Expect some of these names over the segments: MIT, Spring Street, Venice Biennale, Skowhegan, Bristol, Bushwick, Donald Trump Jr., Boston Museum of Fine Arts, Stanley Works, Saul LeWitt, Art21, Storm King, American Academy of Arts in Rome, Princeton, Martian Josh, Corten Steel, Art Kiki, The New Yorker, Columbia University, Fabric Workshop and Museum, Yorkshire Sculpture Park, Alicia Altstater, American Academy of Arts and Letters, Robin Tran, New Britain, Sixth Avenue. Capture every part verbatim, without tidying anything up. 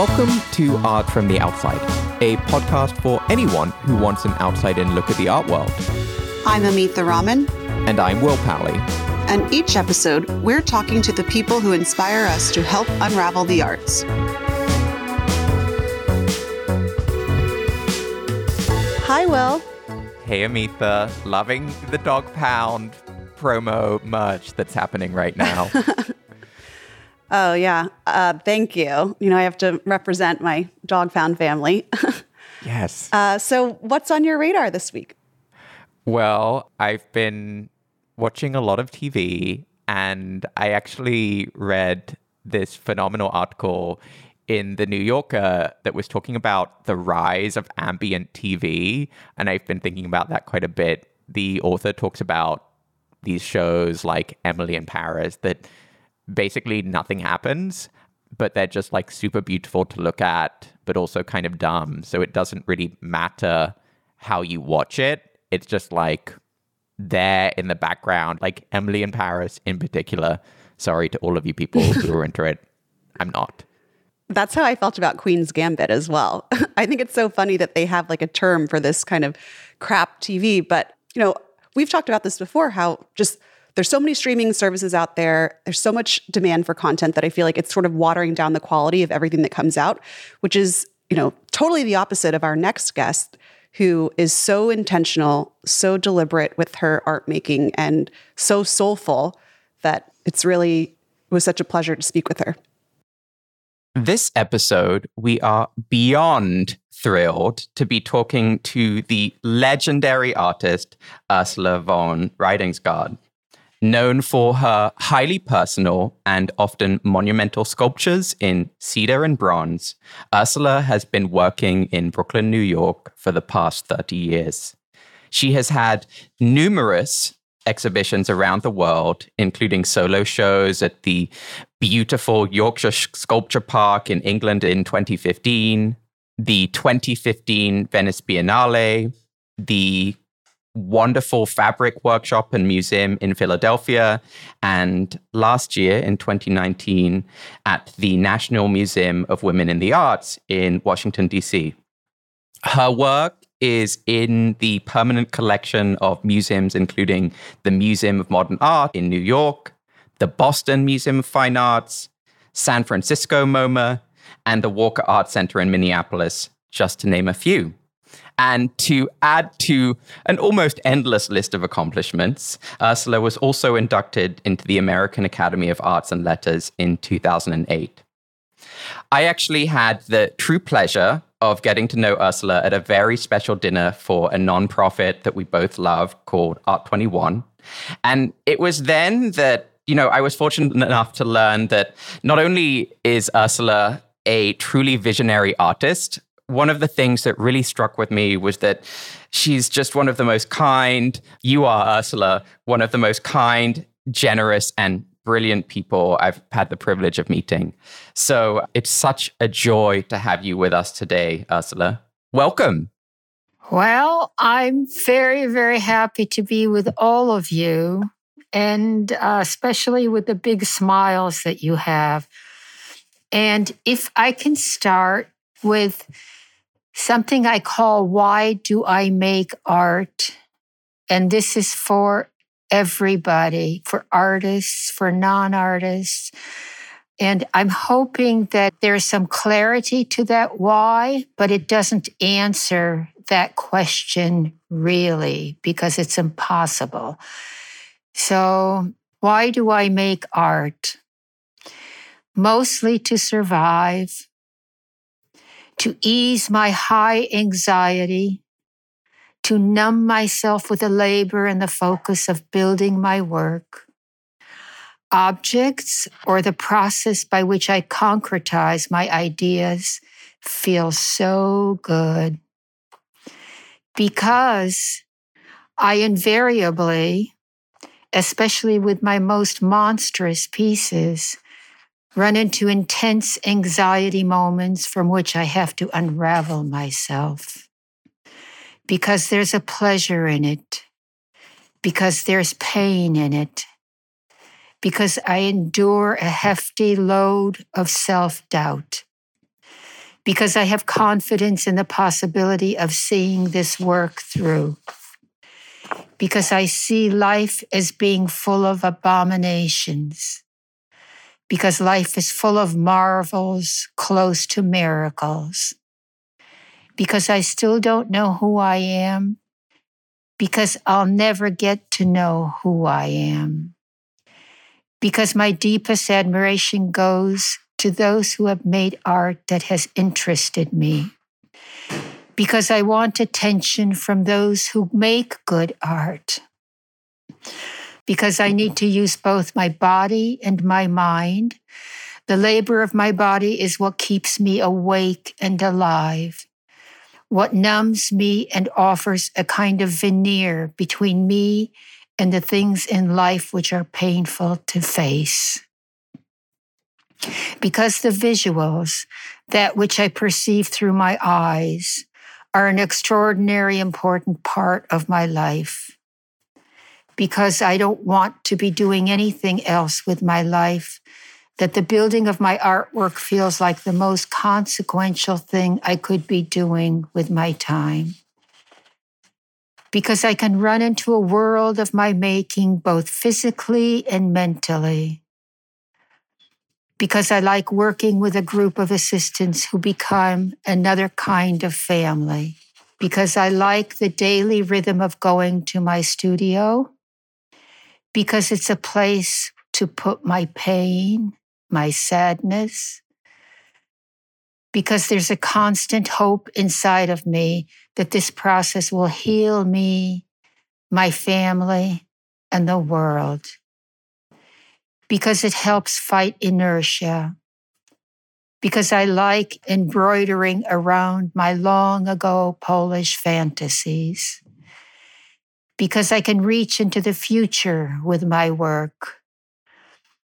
Welcome to Art from the Outside, a podcast for anyone who wants an outside-in look at the art world. I'm Amitha Raman. And I'm Will Powley. And each episode, we're talking to the people who inspire us to help unravel the arts. Hi, Will. Hey, Amitha. Loving the Dog Pound promo merch that's happening right now. Oh, yeah. Uh, thank you. You know, I have to represent my Dog Pound family. Yes. Uh, so what's on your radar this week? Well, I've been watching a lot of T V, and I actually read this phenomenal article in The New Yorker that was talking about the rise of ambient T V, and I've been thinking about that quite a bit. The author talks about these shows like Emily in Paris that basically nothing happens, but they're just like super beautiful to look at, but also kind of dumb. So it doesn't really matter how you watch it. It's just like there in the background, like Emily in Paris in particular. Sorry to all of you people who are into it. I'm not. That's how I felt about Queen's Gambit as well. I think it's so funny that they have like a term for this kind of crap T V. But, you know, we've talked about this before, how just there's so many streaming services out there. There's so much demand for content that I feel like it's sort of watering down the quality of everything that comes out, which is, you know, totally the opposite of our next guest, who is so intentional, so deliberate with her art making, and so soulful that it's really, it was such a pleasure to speak with her. This episode, we are beyond thrilled to be talking to the legendary artist Ursula von Rydingsgard. Known for her highly personal and often monumental sculptures in cedar and bronze, Ursula has been working in Brooklyn, New York for the past thirty years. She has had numerous exhibitions around the world, including solo shows at the beautiful Yorkshire Sculpture Park in England in twenty fifteen, the twenty fifteen Venice Biennale, the wonderful Fabric Workshop and Museum in Philadelphia, and last year in twenty nineteen at the National Museum of Women in the Arts in Washington, D C. Her work is in the permanent collection of museums, including the Museum of Modern Art in New York, the Boston Museum of Fine Arts, San Francisco MoMA, and the Walker Art Center in Minneapolis, just to name a few. And to add to an almost endless list of accomplishments, Ursula was also inducted into the American Academy of Arts and Letters in two thousand eight. I actually had the true pleasure of getting to know Ursula at a very special dinner for a nonprofit that we both love called Art twenty-one. And it was then that, you know, I was fortunate enough to learn that not only is Ursula a truly visionary artist, one of the things that really struck with me was that she's just one of the most kind, you are Ursula, one of the most kind, generous, and brilliant people I've had the privilege of meeting. So it's such a joy to have you with us today, Ursula. Welcome. Well, I'm very, very happy to be with all of you, and uh, especially with the big smiles that you have. And if I can start with something I call, why do I make art? And this is for everybody, for artists, for non-artists. And I'm hoping that there's some clarity to that why, but it doesn't answer that question really, because it's impossible. So why do I make art? Mostly to survive, to ease my high anxiety, to numb myself with the labor and the focus of building my work. Objects, or the process by which I concretize my ideas, feel so good, because I invariably, especially with my most monstrous pieces, run into intense anxiety moments from which I have to unravel myself. Because there's a pleasure in it. Because there's pain in it. Because I endure a hefty load of self-doubt. because I have confidence in the possibility of seeing this work through, because I see life as being full of abominations, because life is full of marvels close to miracles, because I still don't know who I am, because I'll never get to know who I am, because my deepest admiration goes to those who have made art that has interested me, because I want attention from those who make good art, because I need to use both my body and my mind. The labor of my body is what keeps me awake and alive, what numbs me and offers a kind of veneer between me and the things in life which are painful to face. Because the visuals, that which I perceive through my eyes, are an extraordinary important part of my life. Because I don't want to be doing anything else with my life, that the building of my artwork feels like the most consequential thing I could be doing with my time. Because I can run into a world of my making both physically and mentally. Because I like working with a group of assistants who become another kind of family. Because I like the daily rhythm of going to my studio. Because it's a place to put my pain, my sadness. Because there's a constant hope inside of me that this process will heal me, my family, and the world. Because it helps fight inertia. Because I like embroidering around my long ago Polish fantasies. Because I can reach into the future with my work.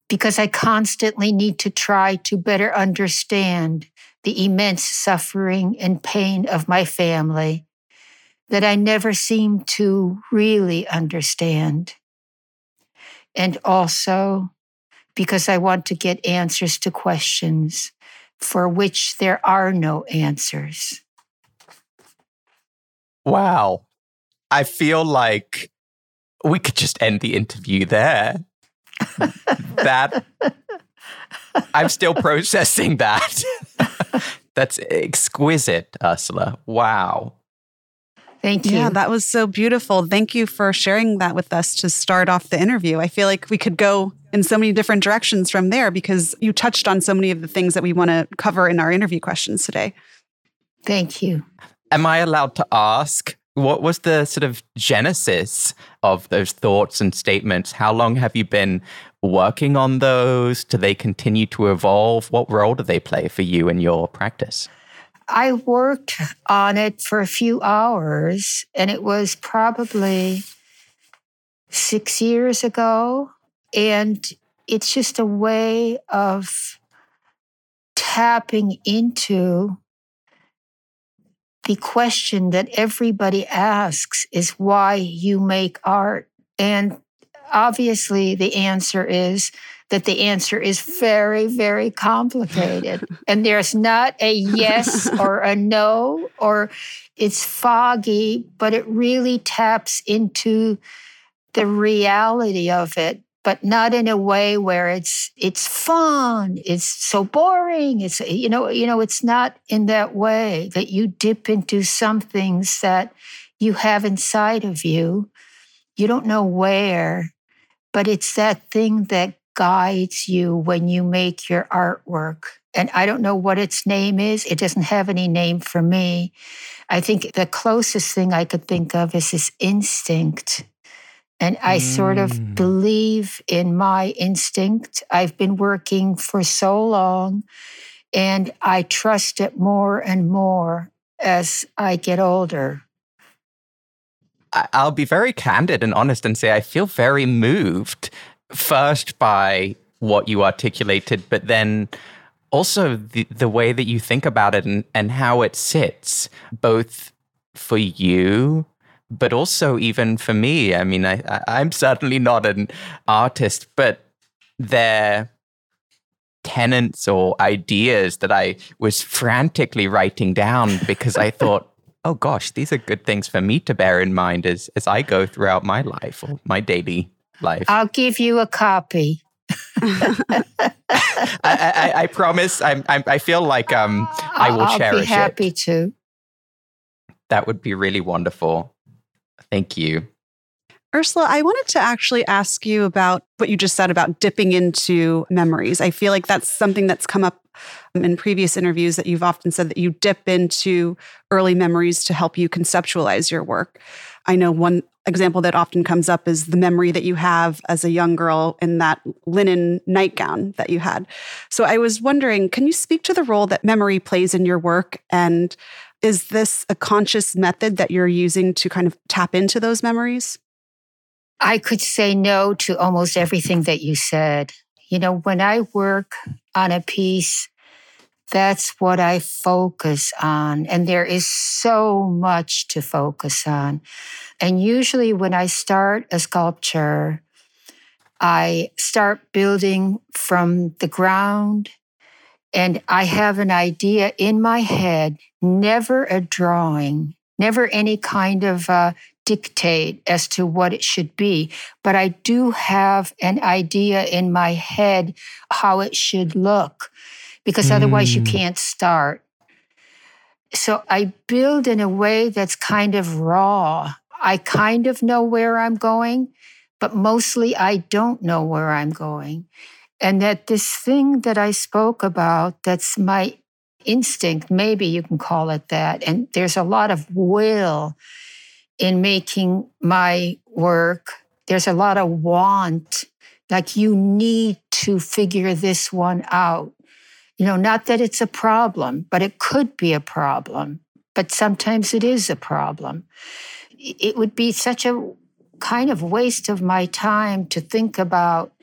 Because I constantly need to try to better understand the immense suffering and pain of my family that I never seem to really understand. And also because I want to get answers to questions for which there are no answers. Wow. I feel like we could just end the interview there. That... I'm still processing that. That's exquisite, Ursula. Wow. Thank you. Yeah, that was so beautiful. Thank you for sharing that with us to start off the interview. I feel like we could go in so many different directions from there because you touched on so many of the things that we want to cover in our interview questions today. Thank you. Am I allowed to ask, what was the sort of genesis of those thoughts and statements? How long have you been working on those? Do they continue to evolve? What role do they play for you in your practice? I worked on it for a few hours, and it was probably six years ago. And it's just a way of tapping into the question that everybody asks is why you make art. And obviously the answer is that the answer is very, very complicated. And there's not a yes or a no, or it's foggy, but it really taps into the reality of it, but not in a way where it's it's fun, it's so boring, it's you know, you know, it's not in that way that you dip into some things that you have inside of you. You don't know where, but it's that thing that guides you when you make your artwork. And I don't know what its name is. It doesn't have any name for me. I think the closest thing I could think of is this instinct. And I mm. sort of believe in my instinct. I've been working for so long, and I trust it more and more as I get older. I'll be very candid and honest and say I feel very moved, first by what you articulated, but then also the, the way that you think about it and, and how it sits, both for you but also even for me. I mean, I, I, I'm certainly not an artist, but there tenets or ideas that I was frantically writing down because I thought, oh gosh, these are good things for me to bear in mind as, as I go throughout my life or my daily life. I'll give you a copy. I, I, I promise. I, I feel like um, I will I'll cherish it. I'll be happy it. to. That would be really wonderful. Thank you. Ursula, I wanted to actually ask you about what you just said about dipping into memories. I feel like that's something that's come up in previous interviews, that you've often said that you dip into early memories to help you conceptualize your work. I know one example that often comes up is the memory that you have as a young girl in that linen nightgown that you had. So I was wondering, can you speak to the role that memory plays in your work, and is this a conscious method that you're using to kind of tap into those memories? I could say no to almost everything that you said. You know, when I work on a piece, that's what I focus on. And there is so much to focus on. And usually when I start a sculpture, I start building from the ground, and I have an idea in my head, never a drawing, never any kind of uh, dictate as to what it should be, but I do have an idea in my head how it should look, because mm. otherwise you can't start. So I build in a way that's kind of raw. I kind of know where I'm going, but mostly I don't know where I'm going. And that this thing that I spoke about, that's my instinct, maybe you can call it that, and there's a lot of will in making my work. There's a lot of want, like you need to figure this one out. You know, not that it's a problem, but it could be a problem. But sometimes it is a problem. It would be such a kind of waste of my time to think about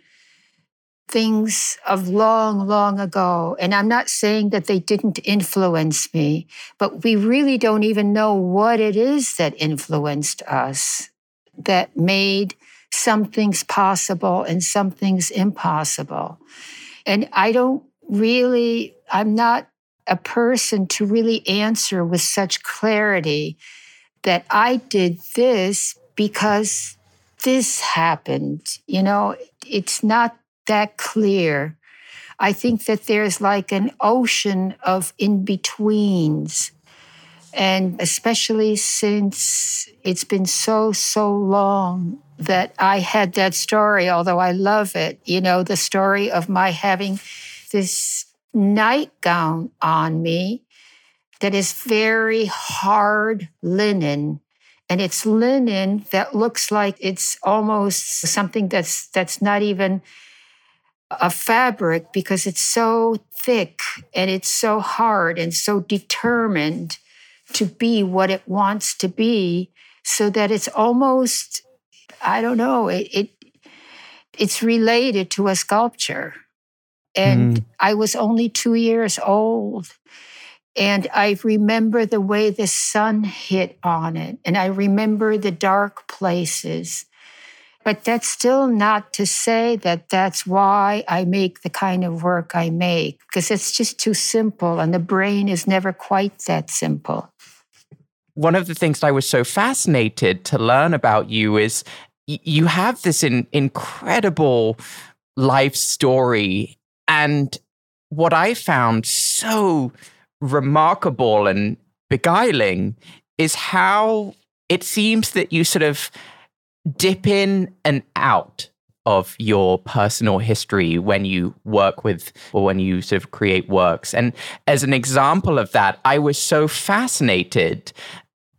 things of long, long ago. And I'm not saying that they didn't influence me, but we really don't even know what it is that influenced us, that made some things possible and some things impossible. And I don't really, I'm not a person to really answer with such clarity that I did this because this happened. You know, it's not that clear. I think that there's like an ocean of in-betweens. And especially since it's been so, so long that I had that story, although I love it, you know, the story of my having this nightgown on me that is very hard linen. And it's linen that looks like it's almost something that's that's not even a fabric, because it's so thick and it's so hard and so determined to be what it wants to be, so that it's almost, I don't know, it, it it's related to a sculpture. And mm. I was only two years old, and I remember the way the sun hit on it, and I remember the dark places. But that's still not to say that that's why I make the kind of work I make, because it's just too simple, and the brain is never quite that simple. One of the things that I was so fascinated to learn about you is y- you have this in- incredible life story. And what I found so remarkable and beguiling is how it seems that you sort of dip in and out of your personal history when you work with, or when you sort of create works. And as an example of that, I was so fascinated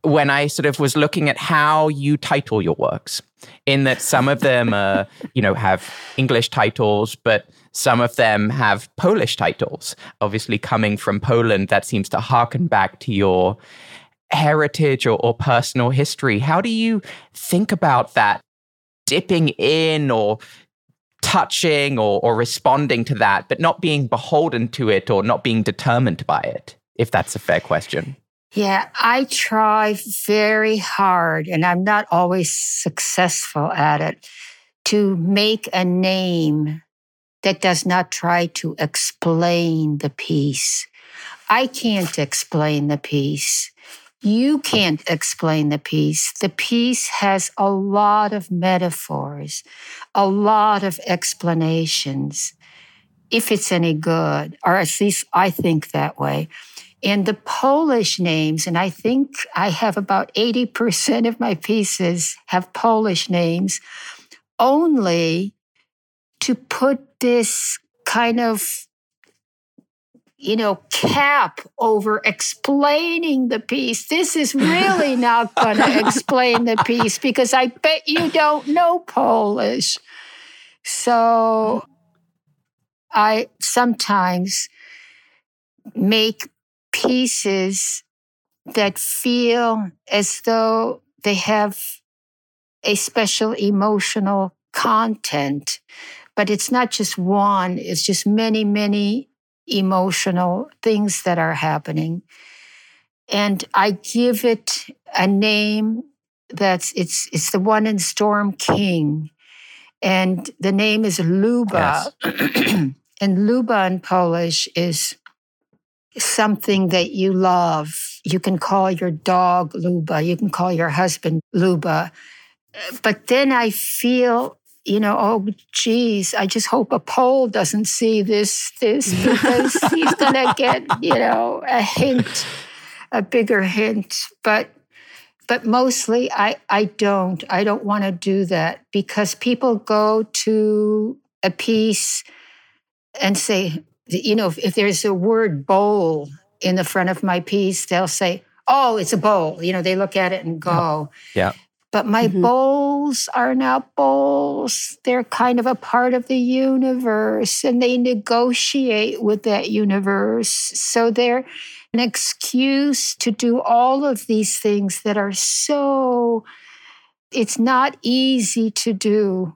when I sort of was looking at how you title your works, in that some of them uh, you know, have English titles, but some of them have Polish titles. Obviously, coming from Poland, that seems to harken back to your heritage or, or personal history. How do you think about that, dipping in or touching or, or responding to that, but not being beholden to it or not being determined by it, if that's a fair question? Yeah, I try very hard, and I'm not always successful at it, to make a name that does not try to explain the piece. I can't explain the piece. You can't explain the piece. The piece has a lot of metaphors, a lot of explanations, if it's any good, or at least I think that way. And the Polish names, and I think I have about eighty percent of my pieces have Polish names, only to put this kind of, you know, cap over explaining the piece. This is really not going to explain the piece because I bet you don't know Polish. So I sometimes make pieces that feel as though they have a special emotional content, but it's not just one, it's just many, many emotional things that are happening. And I give it a name that's, it's it's the one in Storm King. And the name is Luba. Yes. And Luba in Polish is something that you love. You can call your dog Luba. You can call your husband Luba. But then I feel, you know, oh, geez, I just hope a Pole doesn't see this, this, because he's going to get, you know, a hint, a bigger hint. But but mostly I, I don't. I don't want to do that because people go to a piece and say, you know, if, if there's a word bowl in the front of my piece, they'll say, oh, it's a bowl. You know, they look at it and go. Yeah. But my mm-hmm. bowls are not bowls. They're kind of a part of the universe, and they negotiate with that universe. So they're an excuse to do all of these things that are so, it's not easy to do.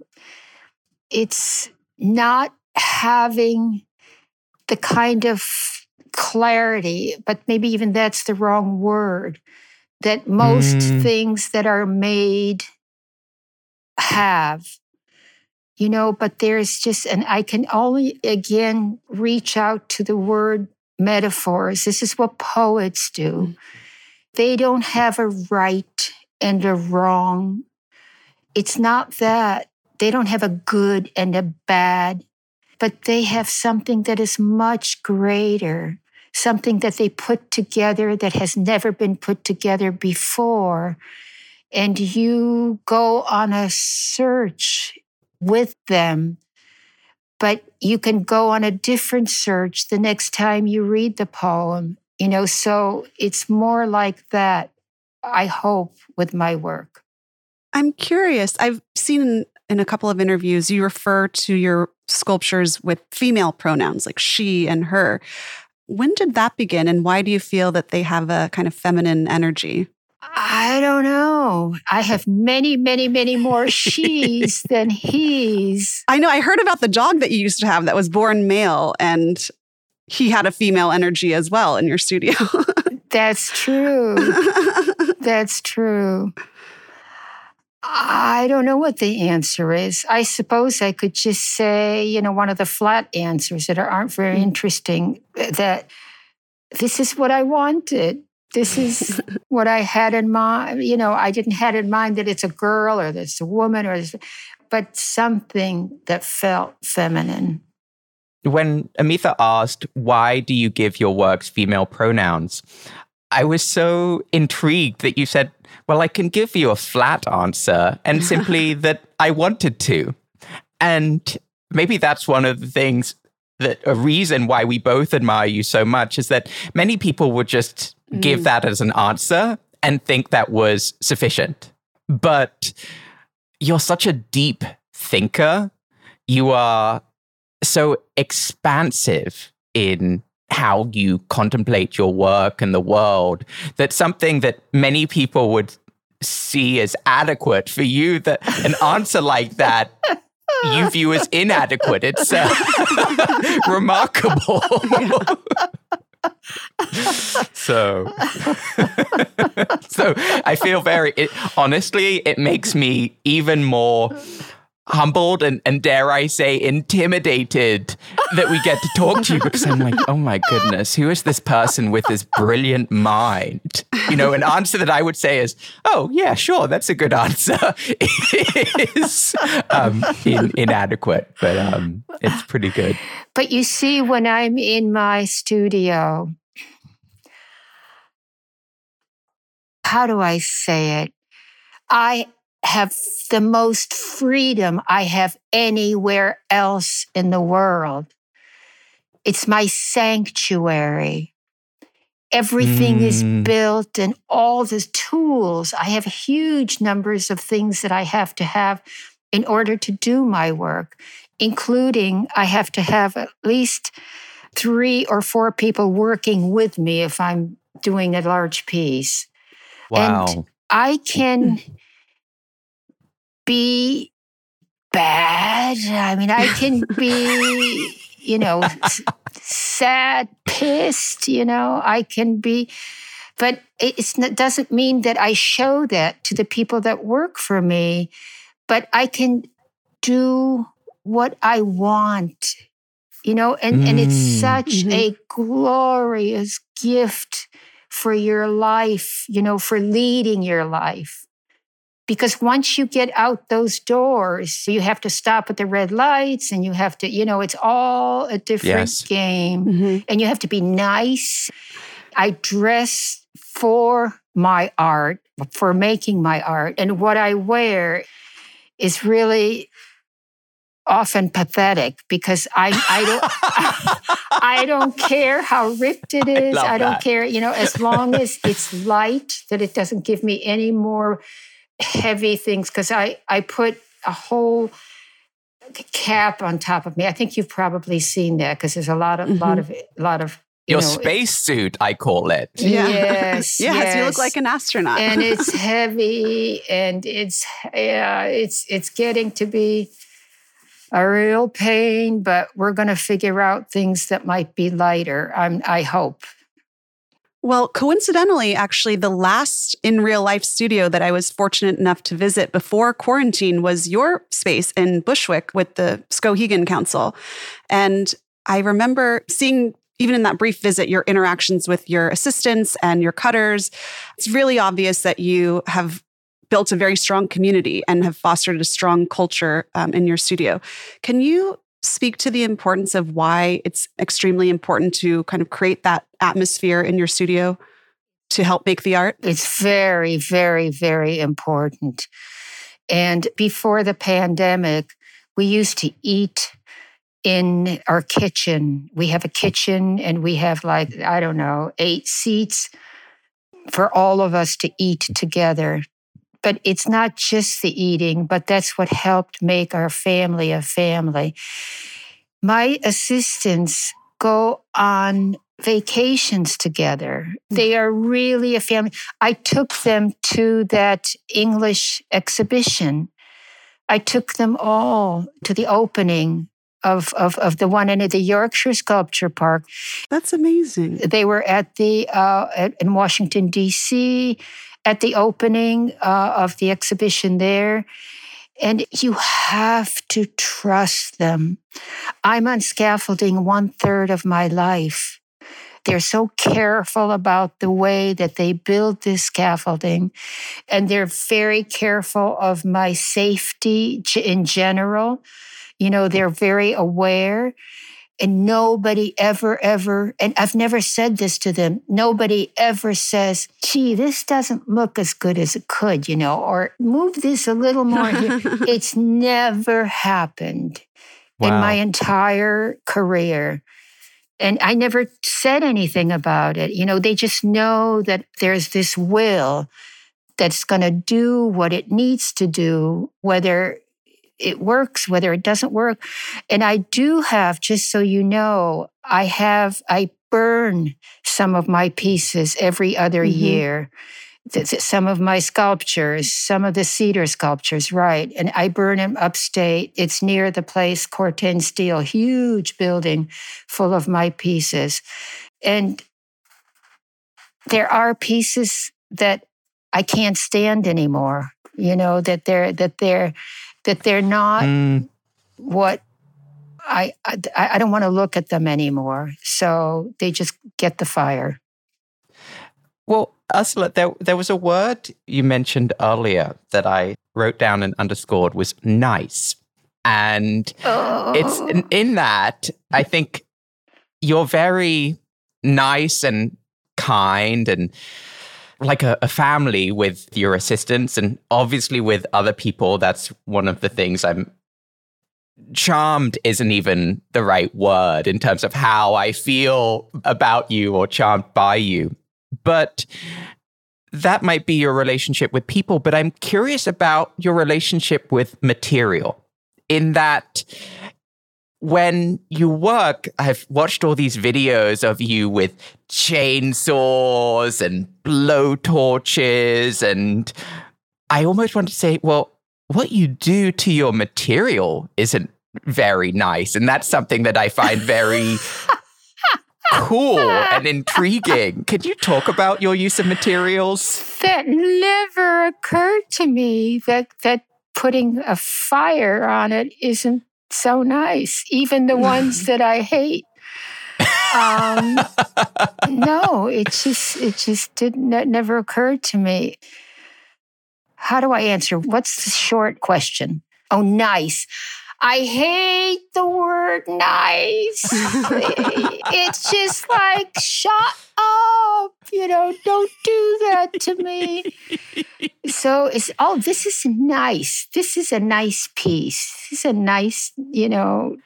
It's not having the kind of clarity, but maybe even that's the wrong word, that most mm. things that are made have, you know, but there's just, and I can only, again, reach out to the word metaphors. This is what poets do. Mm. They don't have a right and a wrong. It's not that. They don't have a good and a bad, but they have something that is much greater, something that they put together that has never been put together before. And you go on a search with them, but you can go on a different search the next time you read the poem. You know, so it's more like that, I hope, with my work. I'm curious. I've seen in a couple of interviews, you refer to your sculptures with female pronouns, like she and her. When did that begin, and why do you feel that they have a kind of feminine energy? I don't know. I have many, many, many more she's than he's. I know. I heard about the dog that you used to have that was born male, and he had a female energy as well in your studio. That's true. That's true. I don't know what the answer is. I suppose I could just say, you know, one of the flat answers that aren't very interesting, that this is what I wanted. This is what I had in mind. You know, I didn't have in mind that it's a girl or that it's a woman, or this, but something that felt feminine. When Amitha asked, why do you give your works female pronouns? I was so intrigued that you said, well, I can give you a flat answer, and simply that I wanted to. And maybe that's one of the things that a reason why we both admire you so much is that many people would just mm. give that as an answer and think that was sufficient. But you're such a deep thinker. You are so expansive in how you contemplate your work and the world, that something that many people would see as adequate for you, that an answer like that you view as inadequate. It's uh, remarkable. so, so I feel very, it, honestly, it makes me even more humbled and, and dare I say, intimidated that we get to talk to you, because I'm like, oh my goodness, who is this person with this brilliant mind? You know, an answer that I would say is, oh yeah, sure, that's a good answer, is um, in, inadequate, but um, it's pretty good. But you see, when I'm in my studio, how do I say it? I have the most freedom I have anywhere else in the world. It's my sanctuary. Everything mm. is built, and all the tools. I have huge numbers of things that I have to have in order to do my work, including I have to have at least three or four people working with me if I'm doing a large piece. Wow. And I can be bad. I mean, I can be, you know, sad, pissed, you know, I can be, but it's, it doesn't mean that I show that to the people that work for me, but I can do what I want, you know, and, mm. and it's such mm-hmm. a glorious gift for your life, you know, for leading your life. Because once you get out those doors, you have to stop at the red lights, and you have to, you know, it's all a different yes. game. Mm-hmm. And you have to be nice. I dress for my art, for making my art. And what I wear is really often pathetic, because I, I don't I, I don't care how ripped it is. I, I don't that. care, you know, as long as it's light, that it doesn't give me any more heavy things, because I, I put a whole cap on top of me. I think you've probably seen that, because there's a lot of mm-hmm. lot of lot of you your know, space suit, I call it. Yeah. Yes, yeah, yes. You look like an astronaut, and it's heavy, and it's yeah, it's it's getting to be a real pain. But we're going to figure out things that might be lighter. I'm I hope. Well, coincidentally, actually, the last in real life studio that I was fortunate enough to visit before quarantine was your space in Bushwick with the Skowhegan Council. And I remember seeing, even in that brief visit, your interactions with your assistants and your cutters. It's really obvious that you have built a very strong community and have fostered a strong culture um, in your studio. Can you speak to the importance of why it's extremely important to kind of create that atmosphere in your studio to help make the art? It's very, very, very important. And before the pandemic, we used to eat in our kitchen. We have a kitchen, and we have like, I don't know, eight seats for all of us to eat together. But it's not just the eating, but that's what helped make our family a family. My assistants go on vacations together. They are really a family. I took them to that English exhibition. I took them all to the opening of, of, of the one in the Yorkshire Sculpture Park. That's amazing. They were at the uh, at, in Washington, D C, at the opening uh, of the exhibition there. And you have to trust them. I'm on scaffolding one third of my life. They're so careful about the way that they build this scaffolding. And they're very careful of my safety in general. You know, they're very aware. And nobody ever, ever, and I've never said this to them, nobody ever says, gee, this doesn't look as good as it could, you know, or move this a little more here. It's never happened wow. in my entire career. And I never said anything about it. You know, they just know that there's this will that's going to do what it needs to do, whether it works, whether it doesn't work. And I do have, just so you know, I have, I burn some of my pieces every other mm-hmm. year. Some of my sculptures, some of the cedar sculptures, right. And I burn them upstate. It's near the place, Corten Steel, huge building full of my pieces. And there are pieces that I can't stand anymore, you know, that they're, that they're, that they're not mm. what I, I, I don't want to look at them anymore. So they just get the fire. Well, Ursula, there, there was a word you mentioned earlier that I wrote down and underscored was nice. And oh. it's in, in that, I think you're very nice and kind and like a, a family with your assistants, and obviously with other people. That's one of the things I'm charmed isn't even the right word in terms of how I feel about you or charmed by you. But that might be your relationship with people. But I'm curious about your relationship with material, in that when you work, I've watched all these videos of you with chainsaws and blow torches. And I almost want to say, well, what you do to your material isn't very nice. And that's something that I find very cool and intriguing. Could you talk about your use of materials? That never occurred to me, that that putting a fire on it isn't so nice. Even the ones that I hate. Um, no, it just it just didn't. It never occurred to me. How do I answer? What's the short question? Oh, nice. I hate the word nice. It's just like, shut up, you know, don't do that to me. So it's, oh, this is nice. This is a nice piece. This is a nice, you know,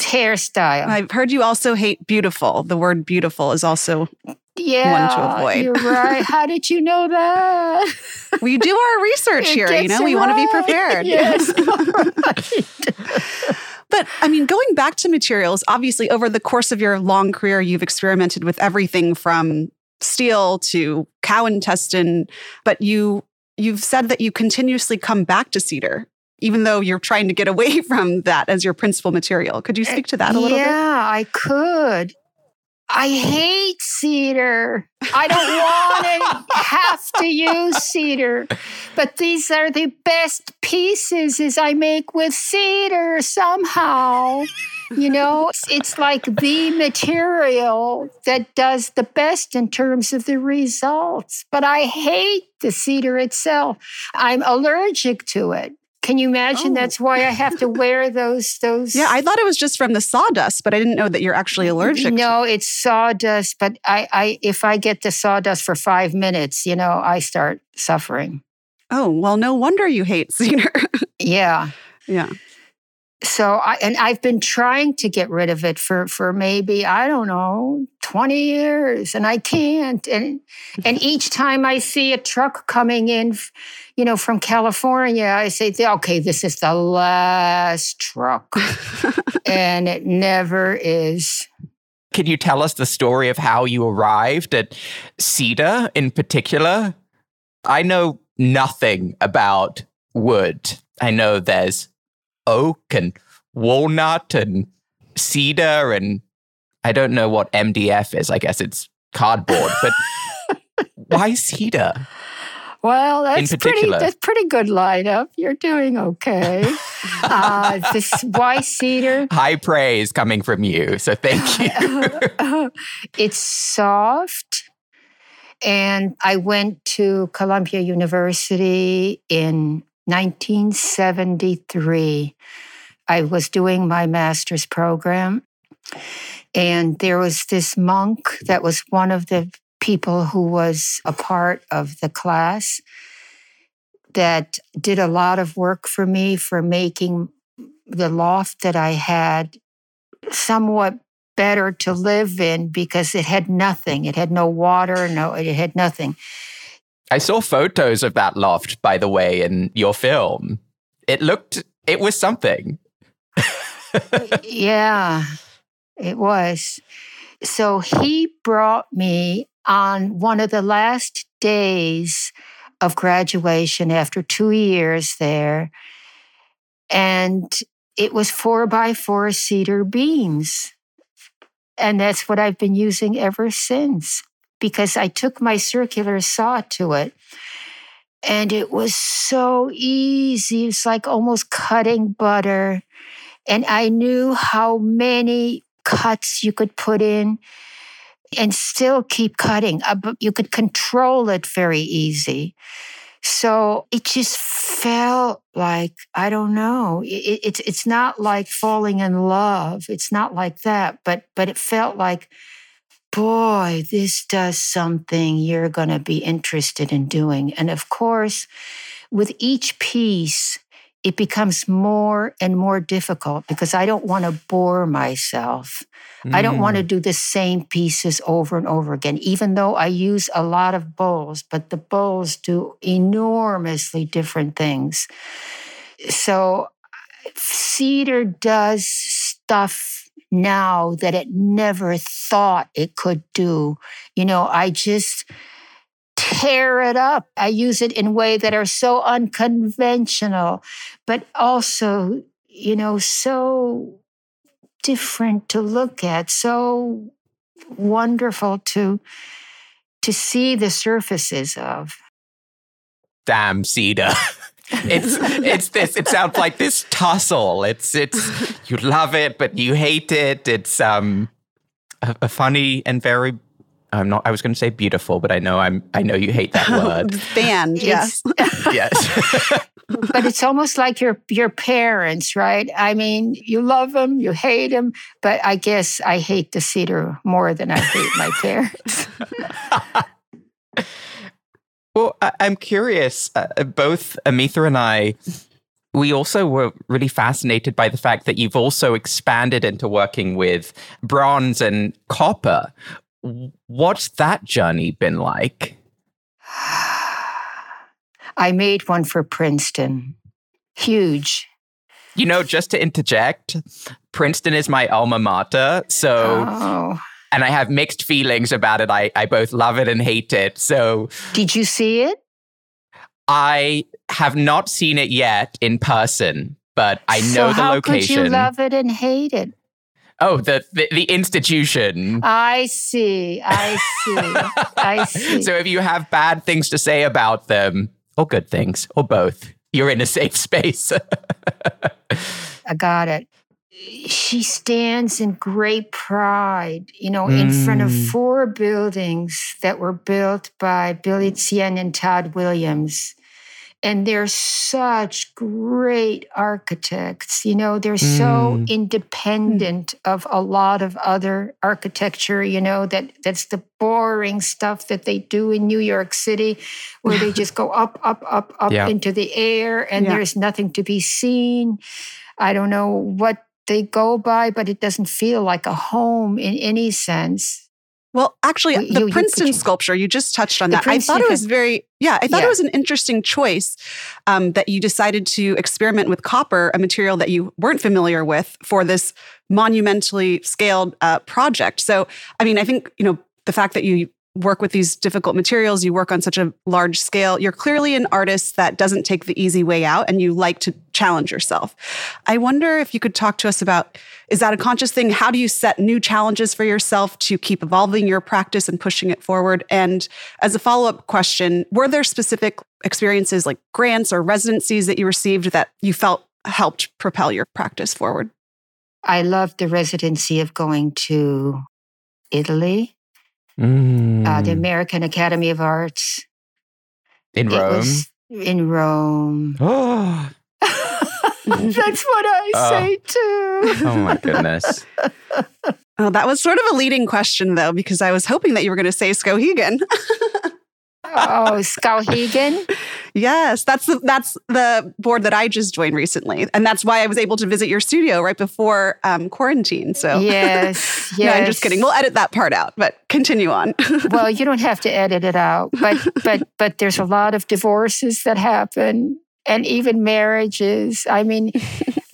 hairstyle. I've heard you also hate beautiful. The word beautiful is also yeah, one to avoid. You're right. How did you know that? We do our research here, you know. We right. want to be prepared. Yes. Right. But I mean, going back to materials, obviously over the course of your long career, you've experimented with everything from steel to cow intestine, but you you've said that you continuously come back to cedar, even though you're trying to get away from that as your principal material. Could you speak to that a little yeah, bit? Yeah, I could. I hate cedar. I don't want to have to use cedar. But these are the best pieces is I make with cedar somehow. You know, it's, it's like the material that does the best in terms of the results. But I hate the cedar itself. I'm allergic to it. Can you imagine? Oh. That's why I have to wear those. Those. Yeah, I thought it was just from the sawdust, but I didn't know that you're actually allergic. No, to it. It's sawdust, but I, I, if I get the sawdust for five minutes, you know, I start suffering. Oh, well, no wonder you hate cedar. Yeah. Yeah. So, I, and I've been trying to get rid of it for, for maybe, I don't know, twenty years, and I can't. And and each time I see a truck coming in, you know, from California, I say, okay, this is the last truck. And it never is. Can you tell us the story of how you arrived at cedar in particular? I know nothing about wood. I know there's oak and walnut and cedar, and I don't know what M D F is. I guess it's cardboard, but why cedar? Well, that's pretty, that's pretty good lineup. You're doing okay. Uh, this, why cedar? High praise coming from you, so thank you. It's soft. And I went to Columbia University in nineteen seventy-three. I was doing my master's program, and there was this monk that was one of the people who was a part of the class that did a lot of work for me for making the loft that I had somewhat better to live in, because it had nothing. It had no water, no, it had nothing. I saw photos of that loft, by the way, in your film. It looked, it was something. Yeah, it was. So he brought me on one of the last days of graduation after two years there. And it was four by four cedar beams. And that's what I've been using ever since, because I took my circular saw to it And it was so easy. It's like almost cutting butter. And I knew how many cuts you could put in and still keep cutting. You could control it very easy. So it just felt like, I don't know, it, it's it's not like falling in love. It's not like that. But but it felt like, boy, this does something you're going to be interested in doing. And of course, with each piece, it becomes more and more difficult because I don't want to bore myself. Mm. I don't want to do the same pieces over and over again, even though I use a lot of bowls, but the bowls do enormously different things. So cedar does stuff now that it never thought it could do. You know, I just tear it up. I use it in ways that are so unconventional, but also, you know, so different to look at, so wonderful to, to see the surfaces of. Damn, cedar. It's it's this. It sounds like this tussle. It's it's you love it, but you hate it. It's um a, a funny and very. I'm not. I was going to say beautiful, but I know I'm. I know you hate that word. Banned. Yes. Yes. But it's almost like your your parents, right? I mean, you love them, you hate them, but I guess I hate the cedar more than I hate my parents. Well, I'm curious, uh, both Amita and I, we also were really fascinated by the fact that you've also expanded into working with bronze and copper. What's that journey been like? I made one for Princeton. Huge. You know, just to interject, Princeton is my alma mater, so... Oh. And I have mixed feelings about it. I, I both love it and hate it. So, did you see it? I have not seen it yet in person, but I know the location. So how could you love it and hate it? Oh, the the, the institution. I see. I see. I see. So if you have bad things to say about them, or good things, or both, you're in a safe space. I got it. She stands in great pride, you know, mm. in front of four buildings that were built by Billy Tsien and Todd Williams. And they're such great architects, you know, they're mm. so independent of a lot of other architecture, you know, that that's the boring stuff that they do in New York City, where they just go up, up, up, up yeah. into the air and yeah. there's nothing to be seen. I don't know what they go by, but it doesn't feel like a home in any sense. Well, actually, the you, you, Princeton you, sculpture, you just touched on that. Princeton, I thought it was very, yeah, I thought yeah. it was an interesting choice um, that you decided to experiment with copper, a material that you weren't familiar with, for this monumentally scaled uh, project. So, I mean, I think, you know, the fact that you work with these difficult materials, you work on such a large scale, you're clearly an artist that doesn't take the easy way out and you like to challenge yourself. I wonder if you could talk to us about, is that a conscious thing? How do you set new challenges for yourself to keep evolving your practice and pushing it forward? And as a follow-up question, were there specific experiences like grants or residencies that you received that you felt helped propel your practice forward? I loved the residency of going to Italy, mm. uh, the American Academy of Arts. In Rome? It was in Rome. Oh. That's what I oh. say too. Oh my goodness. Well, that was sort of a leading question though, because I was hoping that you were going to say Skowhegan. Oh, Skowhegan? Yes, that's the, that's the board that I just joined recently. And that's why I was able to visit your studio right before um, quarantine. So yes, yes. No, I'm just kidding. We'll edit that part out, but continue on. Well, you don't have to edit it out, but but but there's a lot of divorces that happen. And even marriages. I mean,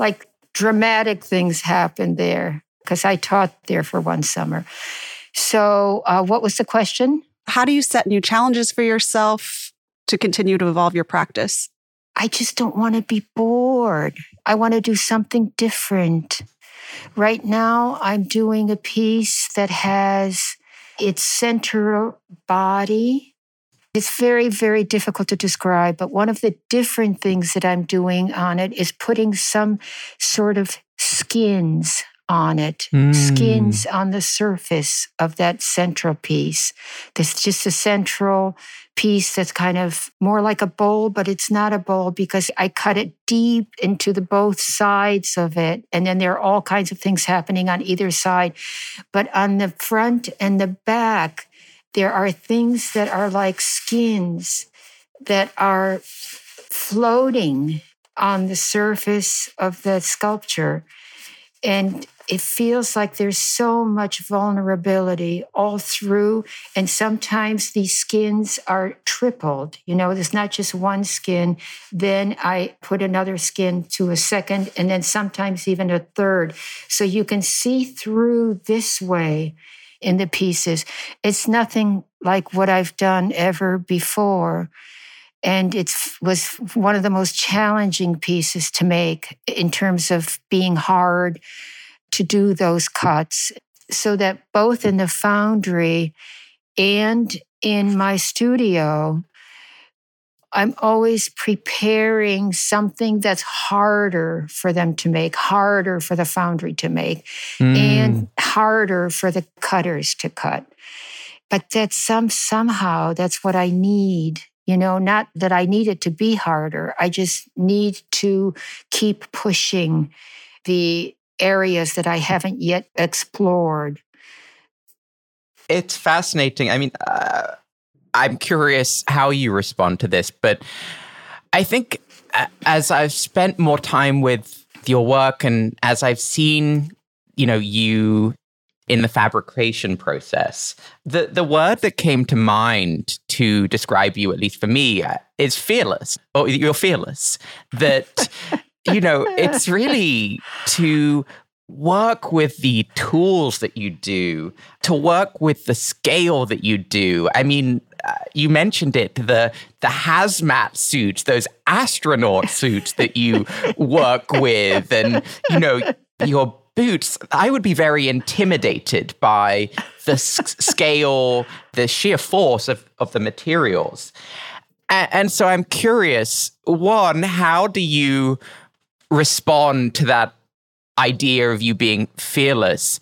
like dramatic things happened there because I taught there for one summer. So uh, what was the question? How do you set new challenges for yourself to continue to evolve your practice? I just don't want to be bored. I want to do something different. Right now, I'm doing a piece that has its central body It's very, very difficult to describe, but one of the different things that I'm doing on it is putting some sort of skins on it, mm. skins on the surface of that central piece. There's just a central piece that's kind of more like a bowl, but it's not a bowl because I cut it deep into the both sides of it. And then there are all kinds of things happening on either side. But on the front and the back, there are things that are like skins that are floating on the surface of the sculpture. And it feels like there's so much vulnerability all through. And sometimes these skins are tripled. You know, there's not just one skin. Then I put another skin to a second, and then sometimes even a third. So you can see through this way in the pieces. It's nothing like what I've done ever before. And it was one of the most challenging pieces to make in terms of being hard to do those cuts, so that both in the foundry and in my studio, I'm always preparing something that's harder for them to make, harder for the foundry to make, mm. and harder for the cutters to cut. But that's some, somehow that's what I need. You know, not that I need it to be harder. I just need to keep pushing the areas that I haven't yet explored. It's fascinating. I mean, uh, I'm curious how you respond to this, but I think as I've spent more time with your work and as I've seen, you know, you in the fabrication process, the the word that came to mind to describe you, at least for me, is fearless. Or you're fearless. That, you know, it's really to work with the tools that you do, to work with the scale that you do. I mean, uh, you mentioned it, the the hazmat suits, those astronaut suits that you work with, and, you know, your boots. I would be very intimidated by the s- scale, the sheer force of, of the materials. And, and so I'm curious, one, how do you respond to that idea of you being fearless?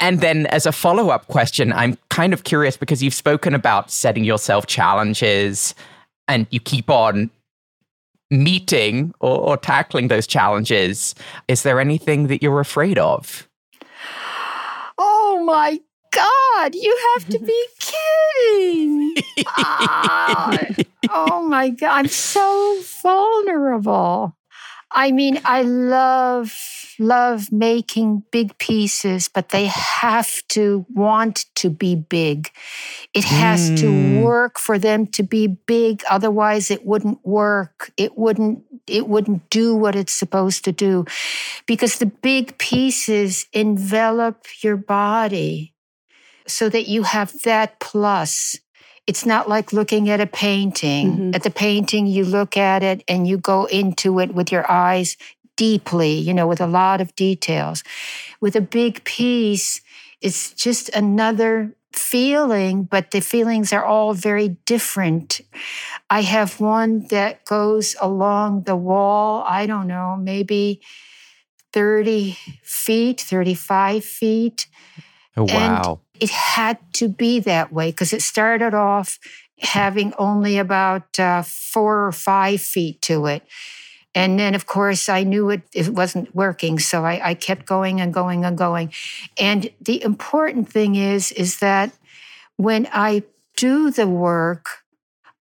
And then as a follow-up question, I'm kind of curious because you've spoken about setting yourself challenges and you keep on meeting or, or tackling those challenges. Is there anything that you're afraid of? Oh my God, you have to be kidding. ah, oh my God, I'm so vulnerable. I mean, I love, love making big pieces, but they have to want to be big. It has mm. to work for them to be big. Otherwise, it wouldn't work. It wouldn't, it wouldn't do what it's supposed to do, because the big pieces envelop your body so that you have that plus. It's not like looking at a painting. Mm-hmm. At the painting, you look at it and you go into it with your eyes deeply, you know, with a lot of details. With a big piece, it's just another feeling, but the feelings are all very different. I have one that goes along the wall, I don't know, maybe thirty feet, thirty-five feet. Oh, wow. And it had to be that way because it started off having only about uh, four or five feet to it. And then, of course, I knew it, it wasn't working, so I, I kept going and going and going. And the important thing is, is that when I do the work,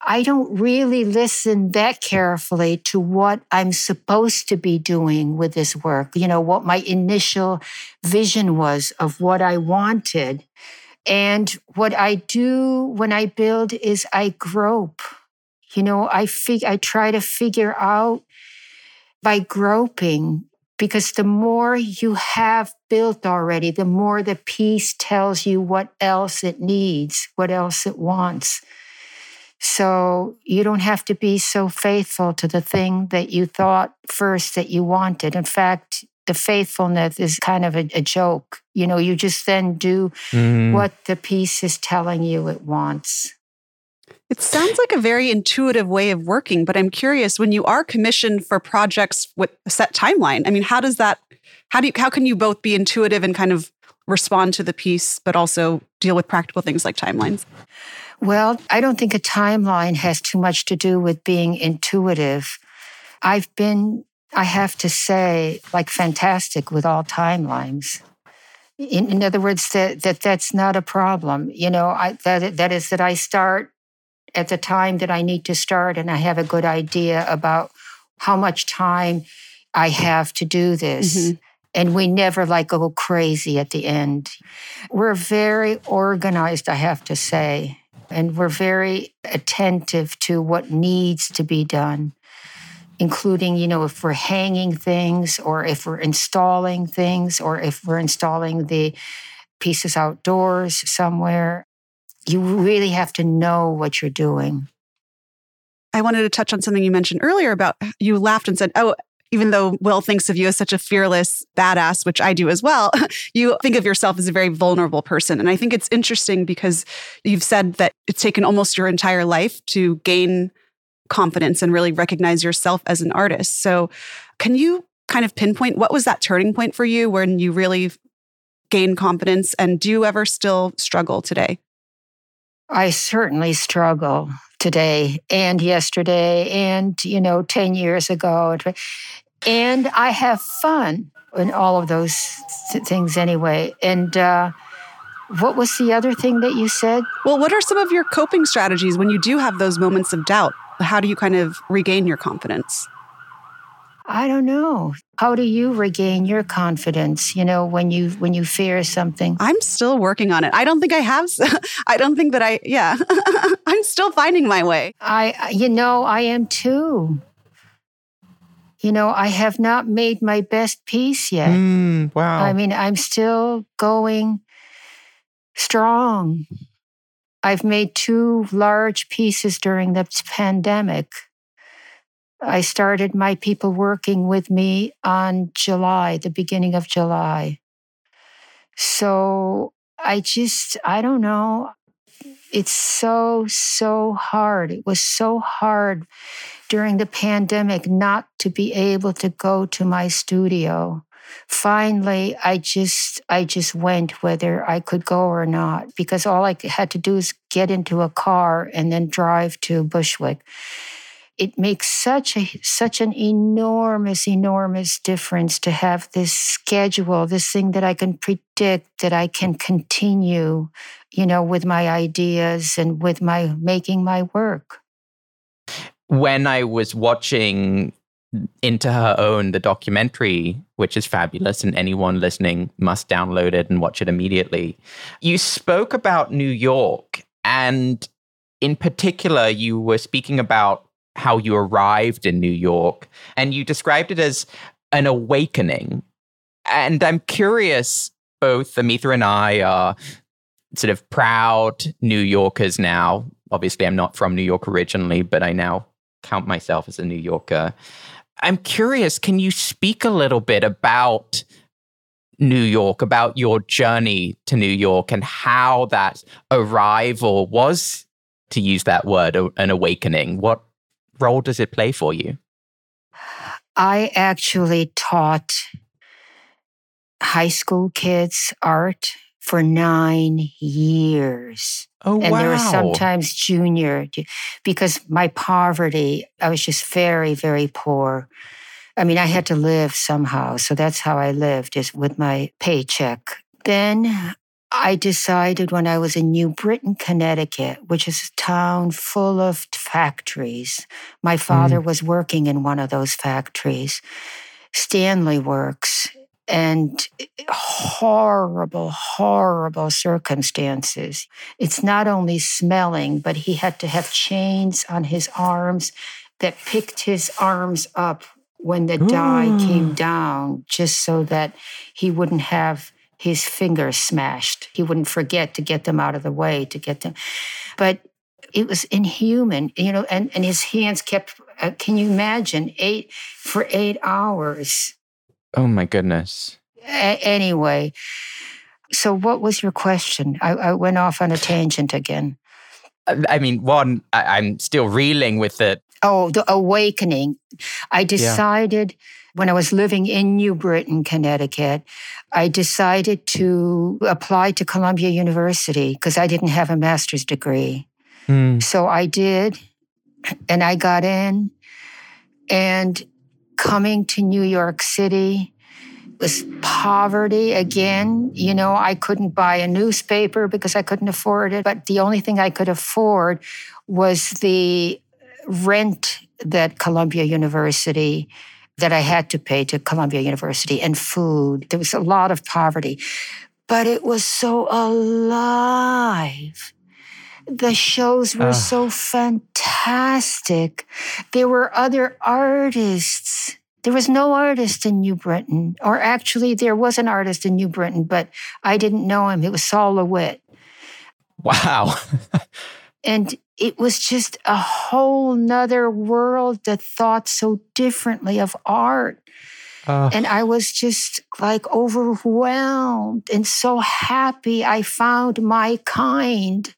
I don't really listen that carefully to what I'm supposed to be doing with this work, you know, what my initial vision was of what I wanted. And what I do when I build is I grope. You know, I fig- I try to figure out by groping, because the more you have built already, the more the piece tells you what else it needs, what else it wants. So you don't have to be so faithful to the thing that you thought first that you wanted. In fact, the faithfulness is kind of a, a joke. You know, you just then do mm. what the piece is telling you it wants. It sounds like a very intuitive way of working, but I'm curious, when you are commissioned for projects with a set timeline, I mean, how does that, how do you, how can you both be intuitive and kind of respond to the piece, but also deal with practical things like timelines? Well, I don't think a timeline has too much to do with being intuitive. I've been, I have to say, like fantastic with all timelines. In, in other words, that, that that's not a problem. You know, I, that that is that I start at the time that I need to start, and I have a good idea about how much time I have to do this. Mm-hmm. And we never like go crazy at the end. We're very organized, I have to say, and we're very attentive to what needs to be done, including, you know, if we're hanging things or if we're installing things or if we're installing the pieces outdoors somewhere. You really have to know what you're doing. I wanted to touch on something you mentioned earlier about, you laughed and said, oh, even though Will thinks of you as such a fearless badass, which I do as well, you think of yourself as a very vulnerable person. And I think it's interesting because you've said that it's taken almost your entire life to gain confidence and really recognize yourself as an artist. So can you kind of pinpoint what was that turning point for you when you really gained confidence? And do you ever still struggle today? I certainly struggle today and yesterday and, you know, ten years ago. And I have fun in all of those things anyway. And uh, what was the other thing that you said? Well, what are some of your coping strategies when you do have those moments of doubt? How do you kind of regain your confidence? I don't know. How do you regain your confidence, you know, when you when you fear something? I'm still working on it. I don't think I have. I don't think that I, yeah. I'm still finding my way. I, you know, I am too. You know, I have not made my best piece yet. Mm, wow. I mean, I'm still going strong. I've made two large pieces during the pandemic. I started my people working with me on July, the beginning of July. So I just, I don't know. It's so, so hard. It was so hard during the pandemic not to be able to go to my studio. Finally, I just, I just went whether I could go or not, because all I had to do is get into a car and then drive to Bushwick. It makes such a such an enormous, enormous difference to have this schedule, this thing that I can predict, that I can continue, you know, with my ideas and with my making my work. When I was watching Into Her Own, the documentary, which is fabulous, and anyone listening must download it and watch it immediately, you spoke about New York, and in particular, you were speaking about how you arrived in New York, and you described it as an awakening. And I'm curious, both Amita and I are sort of proud New Yorkers now. Obviously, I'm not from New York originally, but I now count myself as a New Yorker. I'm curious, can you speak a little bit about New York, about your journey to New York and how that arrival was, to use that word, an awakening? What role does it play for you? I actually taught high school kids art for nine years. Oh, wow. And they were sometimes junior, because my poverty, I was just very, very poor. I mean, I had to live somehow. So that's how I lived, is with my paycheck. Then I decided when I was in New Britain, Connecticut, which is a town full of factories. My father mm. was working in one of those factories, Stanley Works, and horrible, horrible circumstances. It's not only smelling, but he had to have chains on his arms that picked his arms up when the Ooh. dye came down, just so that he wouldn't have his fingers smashed. He wouldn't forget to get them out of the way, to get them. But it was inhuman, you know, and, and his hands kept, uh, can you imagine, eight for eight hours? Oh, my goodness. A- anyway, so what was your question? I, I went off on a tangent again. I mean, one, I, I'm still reeling with the... Oh, the awakening. I decided yeah. when I was living in New Britain, Connecticut, I decided to apply to Columbia University because I didn't have a master's degree. Mm. So I did, and I got in. And coming to New York City was poverty again. You know, I couldn't buy a newspaper because I couldn't afford it. But the only thing I could afford was the rent that Columbia University, that I had to pay to Columbia University, and food. There was a lot of poverty. But it was so alive. The shows were uh. so fantastic. There were other artists. There was no artist in New Britain. Or actually, there was an artist in New Britain, but I didn't know him. It was Saul LeWitt. Wow. And it was just a whole nother world that thought so differently of art. Uh, and I was just like overwhelmed and so happy I found my kind.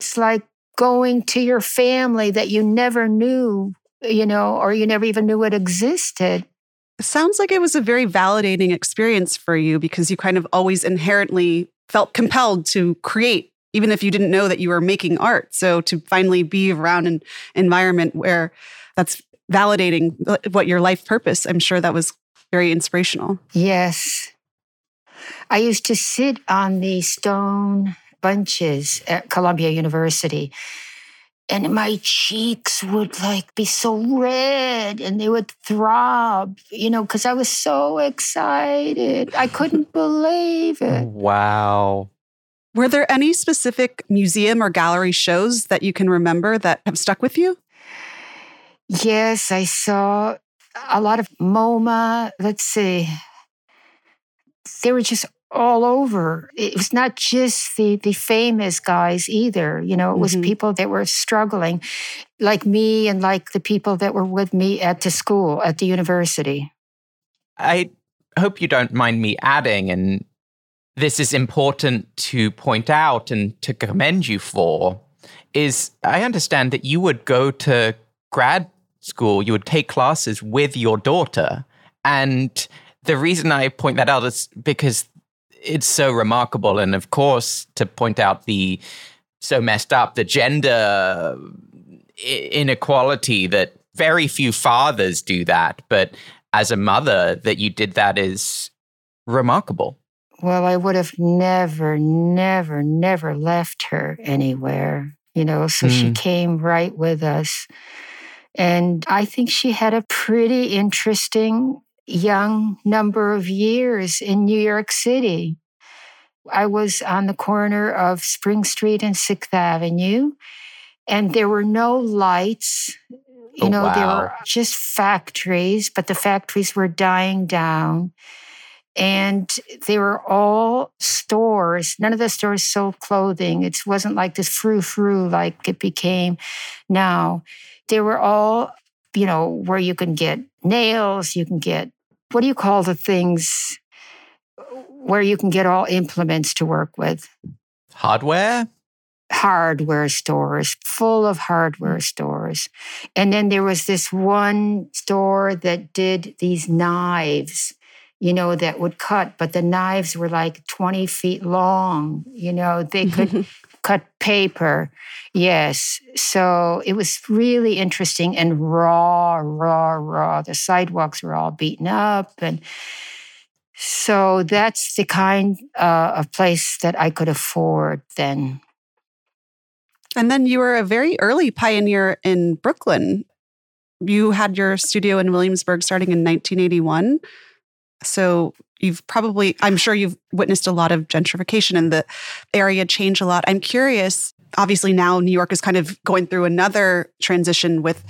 It's like going to your family that you never knew, you know, or you never even knew it existed. It sounds like it was a very validating experience for you because you kind of always inherently felt compelled to create, even if you didn't know that you were making art. So to finally be around an environment where that's validating what your life purpose, I'm sure that was very inspirational. Yes. I used to sit on the stone benches at Columbia University, and my cheeks would like be so red and they would throb, you know, because I was so excited. I couldn't believe it. Wow. Were there any specific museum or gallery shows that you can remember that have stuck with you? Yes, I saw a lot of MoMA. Let's see. They were just all over. It was not just the, the famous guys either. You know, it was mm-hmm. people that were struggling, like me and like the people that were with me at the school, at the university. I hope you don't mind me adding, and this is important to point out and to commend you for, is I understand that you would go to grad school, you would take classes with your daughter. And the reason I point that out is because it's so remarkable. And of course, to point out the so messed up, the gender inequality, that very few fathers do that. But as a mother, that you did that is remarkable. Well, I would have never, never, never left her anywhere, you know, so mm. she came right with us. And I think she had a pretty interesting young number of years in New York City. I was on the corner of Spring Street and Sixth Avenue, and there were no lights. You oh, know, wow. There were just factories, but the factories were dying down. And they were all stores. None of the stores sold clothing. It wasn't like this frou-frou like it became now. They were all, you know, where you can get nails, you can get, what do you call the things where you can get all implements to work with? Hardware? Hardware stores, full of hardware stores. And then there was this one store that did these knives, you know, that would cut, but the knives were like twenty feet long. You know, they could cut paper. Yes. So it was really interesting and raw, raw, raw. The sidewalks were all beaten up. And so that's the kind uh, of place that I could afford then. And then you were a very early pioneer in Brooklyn. You had your studio in Williamsburg starting in nineteen eighty-one. So you've probably, I'm sure you've witnessed a lot of gentrification and the area change a lot. I'm curious, obviously now New York is kind of going through another transition with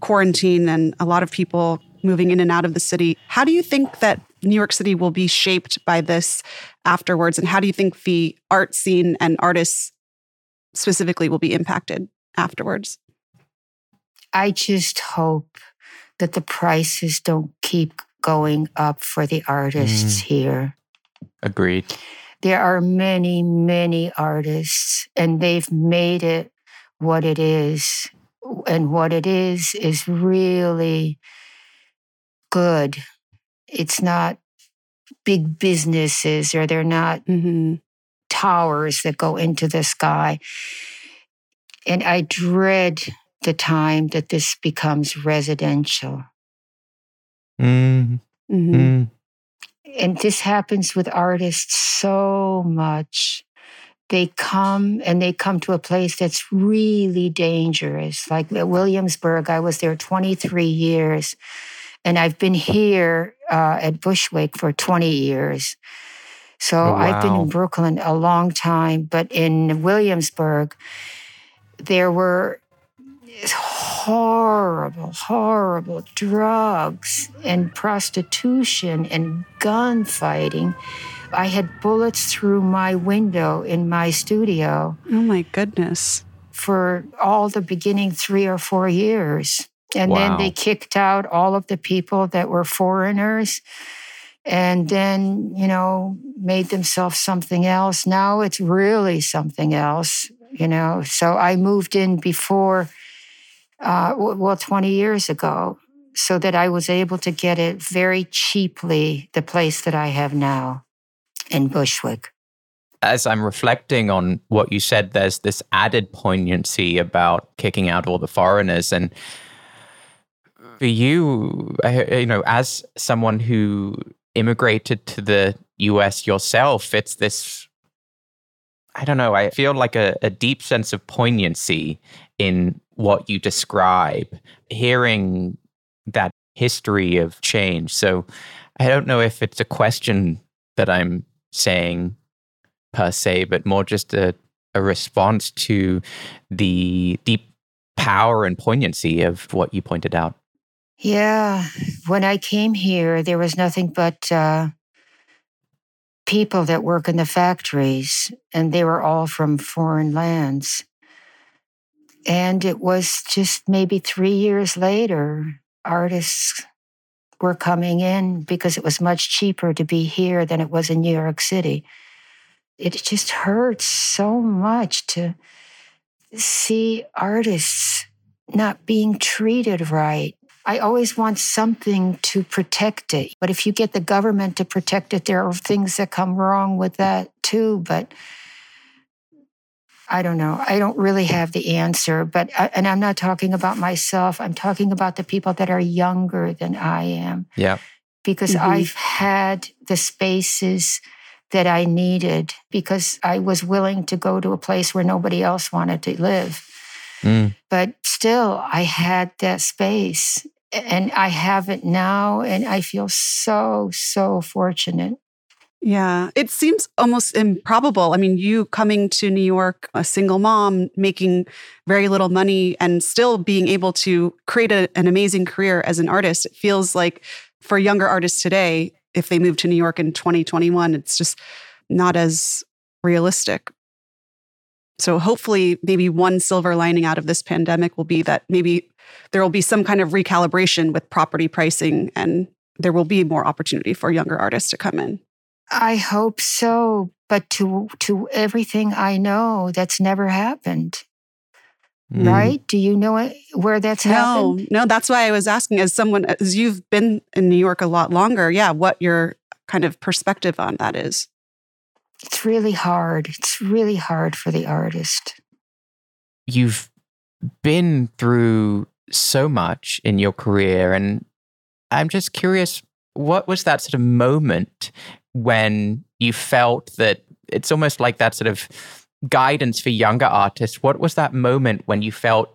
quarantine and a lot of people moving in and out of the city. How do you think that New York City will be shaped by this afterwards? And how do you think the art scene and artists specifically will be impacted afterwards? I just hope that the prices don't keep going up for the artists mm. here. Agreed. There are many, many artists, and they've made it what it is. And what it is is really good. It's not big businesses, or they're not mm-hmm. towers that go into the sky. And I dread the time that this becomes residential. Mm. Mm-hmm. Mm. And this happens with artists so much. They come and they come to a place that's really dangerous. Like at Williamsburg, I was there twenty-three years. And I've been here uh, at Bushwick for twenty years. So oh, wow. I've been in Brooklyn a long time. But in Williamsburg, there were horrible, horrible drugs and prostitution and gunfighting. I had bullets through my window in my studio. Oh, my goodness. For all the beginning three or four years. And wow. then they kicked out all of the people that were foreigners, and then, you know, made themselves something else. Now it's really something else, you know. So I moved in before, uh, well, twenty years ago, so that I was able to get it very cheaply, the place that I have now in Bushwick. As I'm reflecting on what you said, there's this added poignancy about kicking out all the foreigners. And for you, you know, as someone who immigrated to the U S yourself, it's this, I don't know, I feel like a, a deep sense of poignancy in what you describe, hearing that history of change. So I don't know if it's a question that I'm saying per se, but more just a, a response to the deep power and poignancy of what you pointed out. Yeah, when I came here, there was nothing but uh, people that work in the factories, and they were all from foreign lands. And it was just maybe three years later, artists were coming in because it was much cheaper to be here than it was in New York City. It just hurts so much to see artists not being treated right. I always want something to protect it. But if you get the government to protect it, there are things that come wrong with that too. But I don't know. I don't really have the answer. But I, and I'm not talking about myself. I'm talking about the people that are younger than I am. Yeah. Because mm-hmm. I've had the spaces that I needed because I was willing to go to a place where nobody else wanted to live. Mm. But still, I had that space. And I have it now, and I feel so, so fortunate. Yeah, it seems almost improbable. I mean, you coming to New York, a single mom, making very little money and still being able to create a, an amazing career as an artist. It feels like for younger artists today, if they move to New York in twenty twenty-one, it's just not as realistic. So hopefully maybe one silver lining out of this pandemic will be that maybe there will be some kind of recalibration with property pricing, and there will be more opportunity for younger artists to come in. I hope so. But to to everything I know, that's never happened. Mm. Right? Do you know where that's no, happened? No, that's why I was asking, as someone, as you've been in New York a lot longer, yeah, what your kind of perspective on that is. It's really hard. It's really hard for the artist. You've been through so much in your career, and I'm just curious, what was that sort of moment when you felt that it's almost like that sort of guidance for younger artists? What was that moment when you felt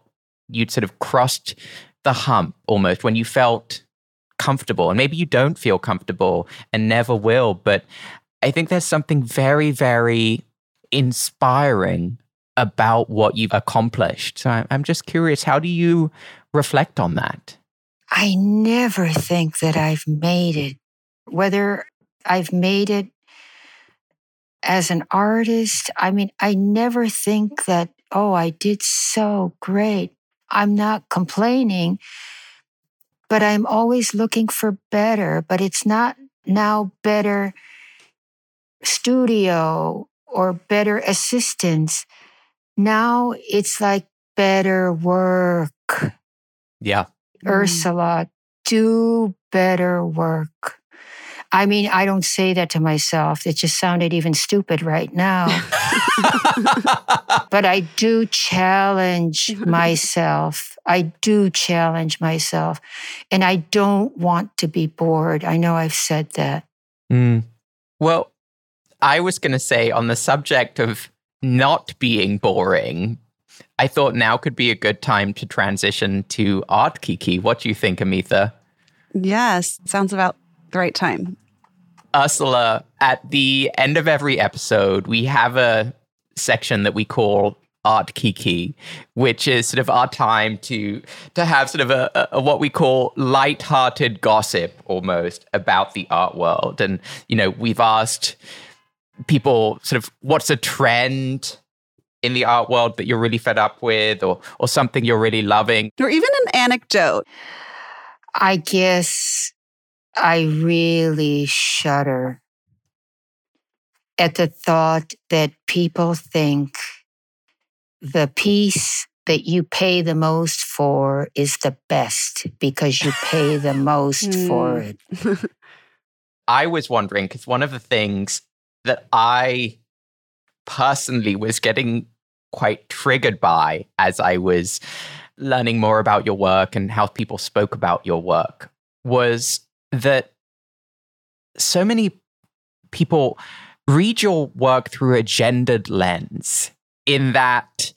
you'd sort of crossed the hump almost, when you felt comfortable? And maybe you don't feel comfortable and never will, but I think there's something very, very inspiring about what you've accomplished. So I'm just curious, how do you reflect on that? I never think that I've made it. Whether I've made it as an artist, I mean, I never think that, oh, I did so great. I'm not complaining, but I'm always looking for better. But it's not now better studio or better assistance. Now it's like better work. Yeah. Ursula, do better work. I mean, I don't say that to myself. It just sounded even stupid right now. But I do challenge myself. I do challenge myself. And I don't want to be bored. I know I've said that. Mm. Well, I was going to say on the subject of not being boring, I thought now could be a good time to transition to Art Kiki. What do you think, Amitha? Yes, sounds about the right time. Ursula, at the end of every episode, we have a section that we call Art Kiki, which is sort of our time to to have sort of a, a, a what we call lighthearted gossip almost about the art world. And, you know, we've asked people sort of what's a trend in the art world that you're really fed up with, or or something you're really loving. Or even an anecdote. I guess I really shudder at the thought that people think the piece that you pay the most for is the best because you pay the most for it. I was wondering, because one of the things that I personally was getting quite triggered by as I was learning more about your work and how people spoke about your work was that so many people read your work through a gendered lens, in that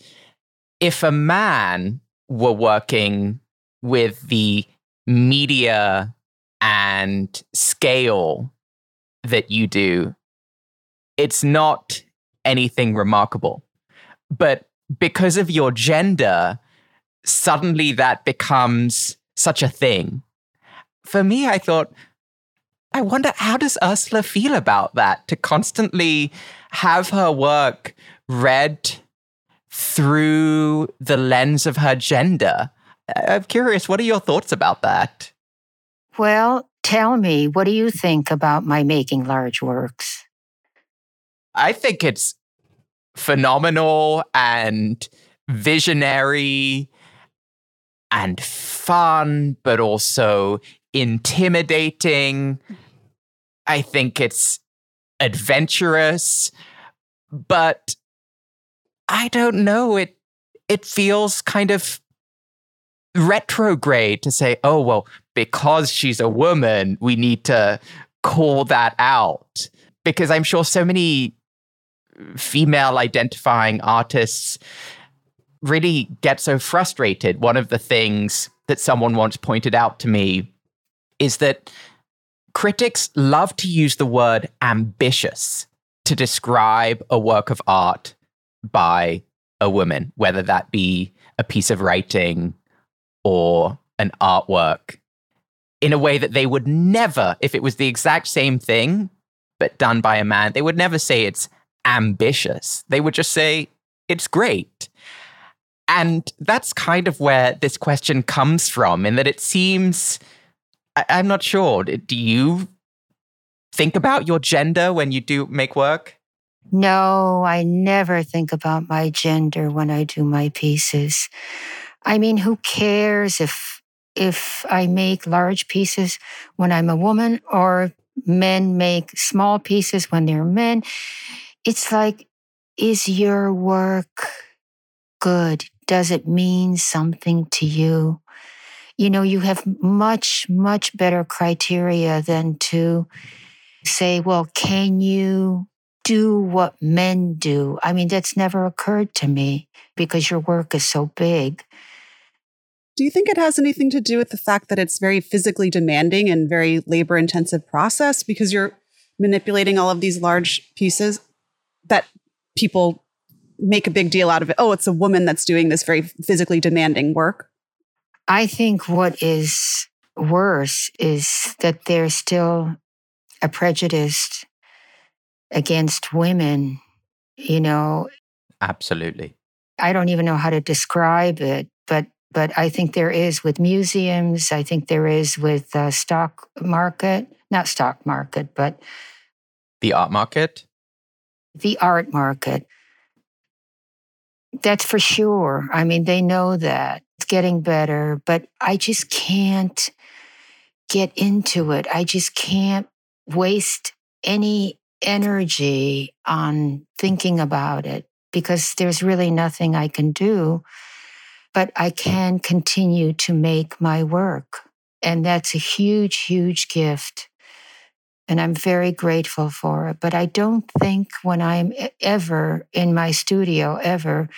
if a man were working with the media and scale that you do, it's not anything remarkable. But because of your gender, suddenly that becomes such a thing. For me, I thought, I wonder, how does Ursula feel about that? To constantly have her work read through the lens of her gender. I'm curious, what are your thoughts about that? Well, tell me, what do you think about my making large works? I think it's phenomenal and visionary and fun, but also intimidating. I think it's adventurous, but I don't know. It it feels kind of retrograde to say, oh, well, because she's a woman, we need to call that out. Because I'm sure so many female-identifying artists really get so frustrated. One of the things that someone once pointed out to me is that critics love to use the word ambitious to describe a work of art by a woman, whether that be a piece of writing or an artwork, in a way that they would never, if it was the exact same thing, but done by a man, they would never say it's ambitious. They would just say, it's great. And that's kind of where this question comes from, in that it seems, I, I'm not sure, do you think about your gender when you do make work? No, I never think about my gender when I do my pieces. I mean, who cares if, if I make large pieces when I'm a woman, or men make small pieces when they're men? It's like, is your work good? Does it mean something to you? You know, you have much, much better criteria than to say, well, can you do what men do? I mean, that's never occurred to me because your work is so big. Do you think it has anything to do with the fact that it's very physically demanding and very labor-intensive process because you're manipulating all of these large pieces that people make a big deal out of it? Oh, it's a woman that's doing this very physically demanding work. I think what is worse is that there's still a prejudice against women, you know. Absolutely. I don't even know how to describe it, but But I think there is with museums, I think there is with uh, stock market, not stock market, but... The art market? The art market. That's for sure. I mean, they know that. It's getting better, but I just can't get into it. I just can't waste any energy on thinking about it because there's really nothing I can do, but I can continue to make my work. And that's a huge, huge gift. And I'm very grateful for it. But I don't think when I'm ever in my studio, ever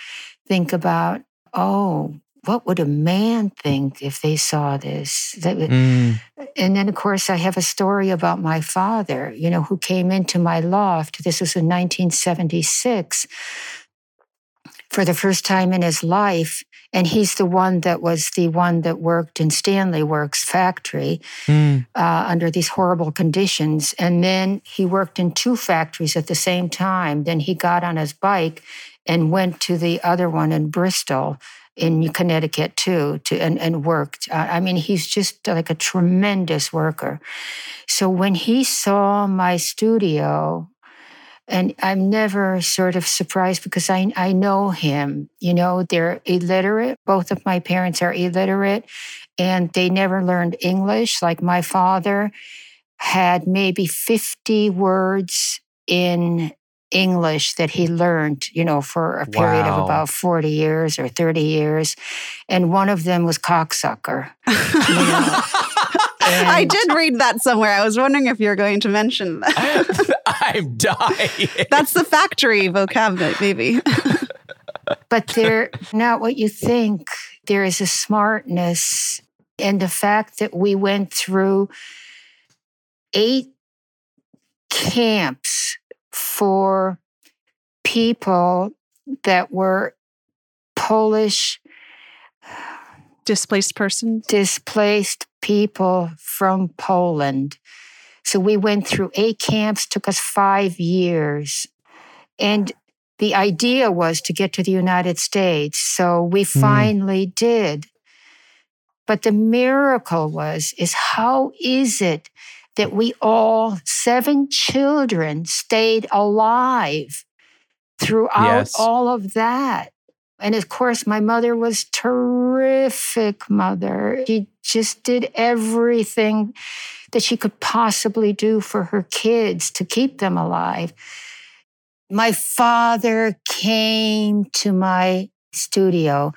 think about, oh, what would a man think if they saw this? Mm. And then, of course, I have a story about my father, you know, who came into my loft. This was in nineteen seventy-six for the first time in his life. And he's the one that was the one that worked in Stanley Works factory mm. uh, under these horrible conditions. And then he worked in two factories at the same time. Then he got on his bike and went to the other one in Bristol in Connecticut too, to and, and worked. Uh, I mean, he's just like a tremendous worker. So when he saw my studio, and I'm never sort of surprised because I I know him. You know, they're illiterate. Both of my parents are illiterate, and they never learned English. Like my father had maybe fifty words in English that he learned, you know, for a period wow. of about forty years or thirty years. And one of them was cocksucker. You know? And I did read that somewhere. I was wondering if you were going to mention that. I'm dying. That's the factory vocabulary, maybe. But they're not what you think. There is a smartness. And the fact that we went through eight camps for people that were Polish displaced persons, displaced people from Poland. So we went through eight camps, took us five years. And the idea was to get to the United States. So we finally mm. did. But the miracle was, is how is it that we all, seven children, stayed alive throughout yes. all of that? And of course, my mother was terrific mother. She just did everything that she could possibly do for her kids to keep them alive. My father came to my studio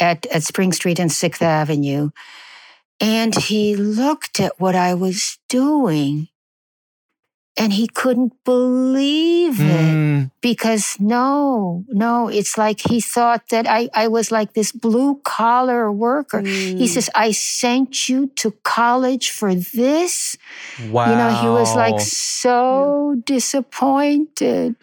at, at Spring Street and Sixth Avenue, and he looked at what I was doing, and he couldn't believe it mm. because no, no, it's like he thought that I, I was like this blue-collar worker. Mm. He says, I sent you to college for this? Wow. You know, he was like so yeah. disappointed.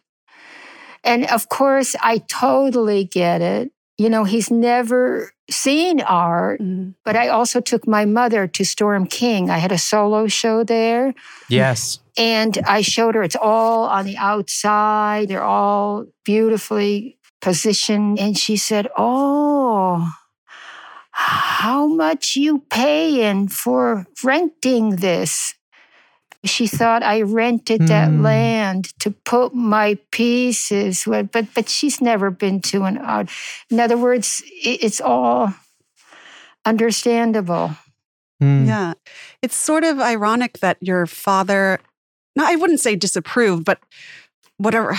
And of course, I totally get it. You know, he's never seen art, mm. but I also took my mother to Storm King. I had a solo show there. Yes. And I showed her, it's all on the outside. They're all beautifully positioned. And she said, oh, how much you paying for renting this? She thought I rented that mm. land to put my pieces, with, but but she's never been to an art. In other words, it's all understandable. Mm. Yeah. It's sort of ironic that your father, no, I wouldn't say disapproved, but whatever,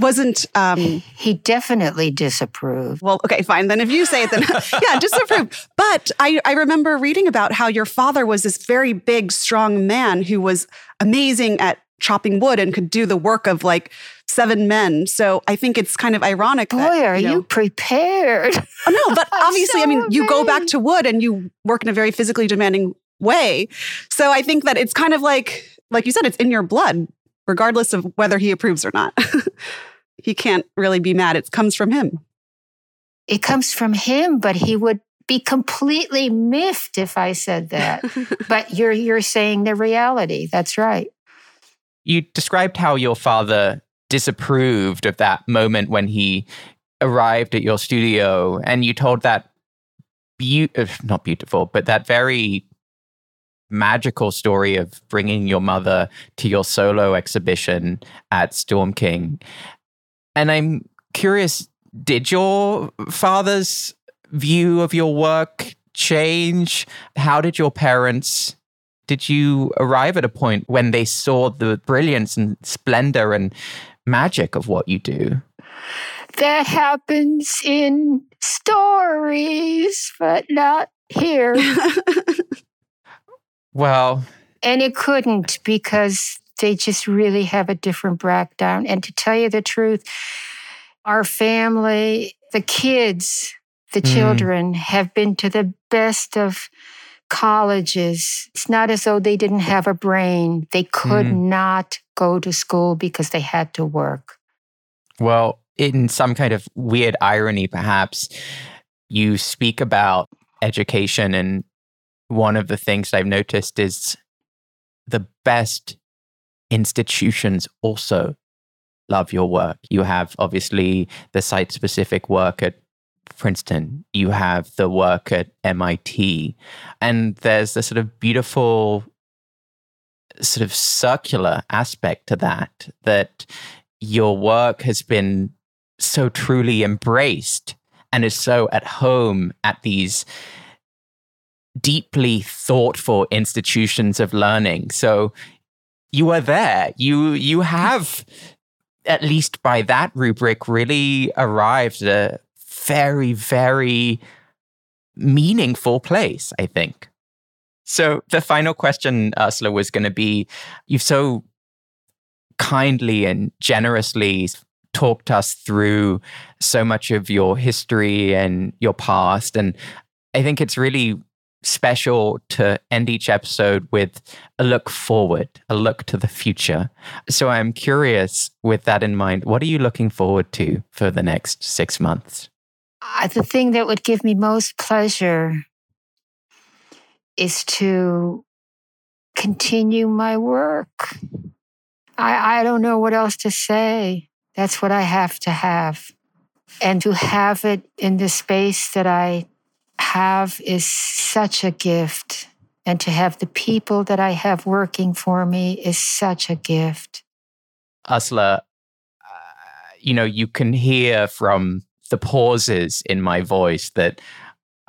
wasn't... Um, he definitely disapproved. Well, okay, fine. Then if you say it, then yeah, disapproved. But I, I remember reading about how your father was this very big, strong man who was amazing at chopping wood and could do the work of like seven men. So I think it's kind of ironic. Boy, that, are you, know, you prepared? Oh, no, but obviously, so I mean, amazing. You go back to wood and you work in a very physically demanding way. So I think that it's kind of like, like you said, it's in your blood. Regardless of whether he approves or not. He can't really be mad. It comes from him. It comes from him, but he would be completely miffed if I said that. But you're you're saying the reality. That's right. You described how your father disapproved of that moment when he arrived at your studio, and you told that be- not beautiful, but that very magical story of bringing your mother to your solo exhibition at Storm King. And I'm curious, Did your father's view of your work change? How did your parents, did you arrive at a point when they saw the brilliance and splendor and magic of what you do? That happens in stories, but not here. Well. And it couldn't, because they just really have a different background. And to tell you the truth, our family, the kids, the mm. children have been to the best of colleges. It's not as though they didn't have a brain. They could mm. not go to school because they had to work. Well, in some kind of weird irony, perhaps, you speak about education, and one of the things I've noticed is the best institutions also love your work. You have, obviously, the site-specific work at Princeton. You have the work at M I T. And there's this sort of beautiful sort of circular aspect to that, that your work has been so truly embraced and is so at home at these deeply thoughtful institutions of learning. So you are there. You you have, at least by that rubric, really arrived at a very, very meaningful place, I think. So the final question, Ursula, was going to be, you've so kindly and generously talked us through so much of your history and your past. And I think it's really special to end each episode with a look forward, a look to the future. So I'm curious, with that in mind, what are you looking forward to for the next six months? Uh, the thing that would give me most pleasure is to continue my work. I, I don't know what else to say. That's what I have to have. And to have it in the space that I have is such a gift. And to have the people that I have working for me is such a gift. Ursula, uh, you know, you can hear from the pauses in my voice that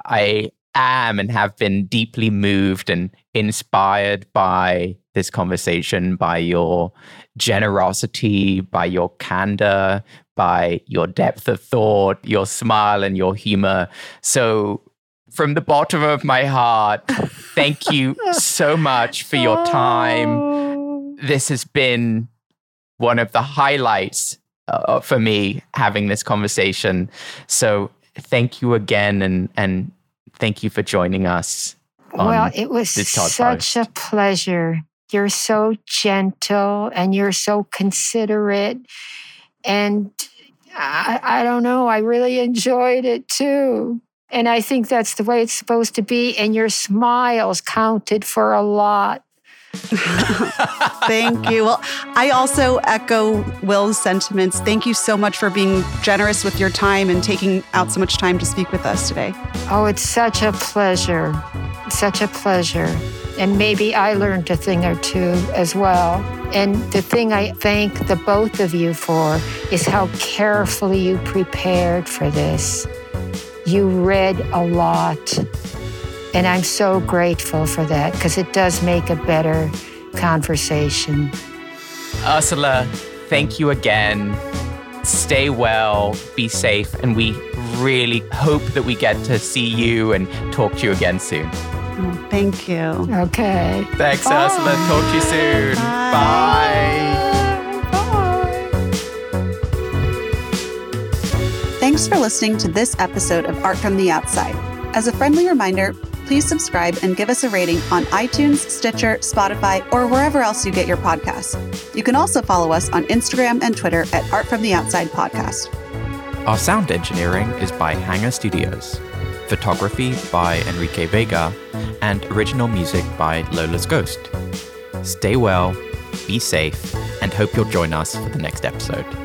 I am and have been deeply moved and inspired by this conversation, by your generosity, by your candor, by your depth of thought, your smile and your humor. So from the bottom of my heart, thank you so much for your time. This has been one of the highlights uh, for me, having this conversation. So thank you again, and, and thank you for joining us. Well, it was such a pleasure. You're so gentle and you're so considerate. And I, I don't know, I really enjoyed it too. And I think that's the way it's supposed to be. And your smiles counted for a lot. Thank you. Well, I also echo Will's sentiments. Thank you so much for being generous with your time and taking out so much time to speak with us today. Oh, it's such a pleasure. Such a pleasure. And maybe I learned a thing or two as well. And the thing I thank the both of you for is how carefully you prepared for this. You read a lot. And I'm so grateful for that, because it does make a better conversation. Ursula, thank you again. Stay well, be safe, and we really hope that we get to see you and talk to you again soon. Oh, thank you. Okay. Thanks, Bye. Ursula. Talk to you soon. Bye. Bye. Bye. Thanks for listening to this episode of Art from the Outside. As a friendly reminder, please subscribe and give us a rating on iTunes, Stitcher, Spotify, or wherever else you get your podcasts. You can also follow us on Instagram and Twitter at Art From The Outside Podcast. Our sound engineering is by Hanger Studios, photography by Enrique Vega, and original music by Lola's Ghost. Stay well, be safe, and hope you'll join us for the next episode.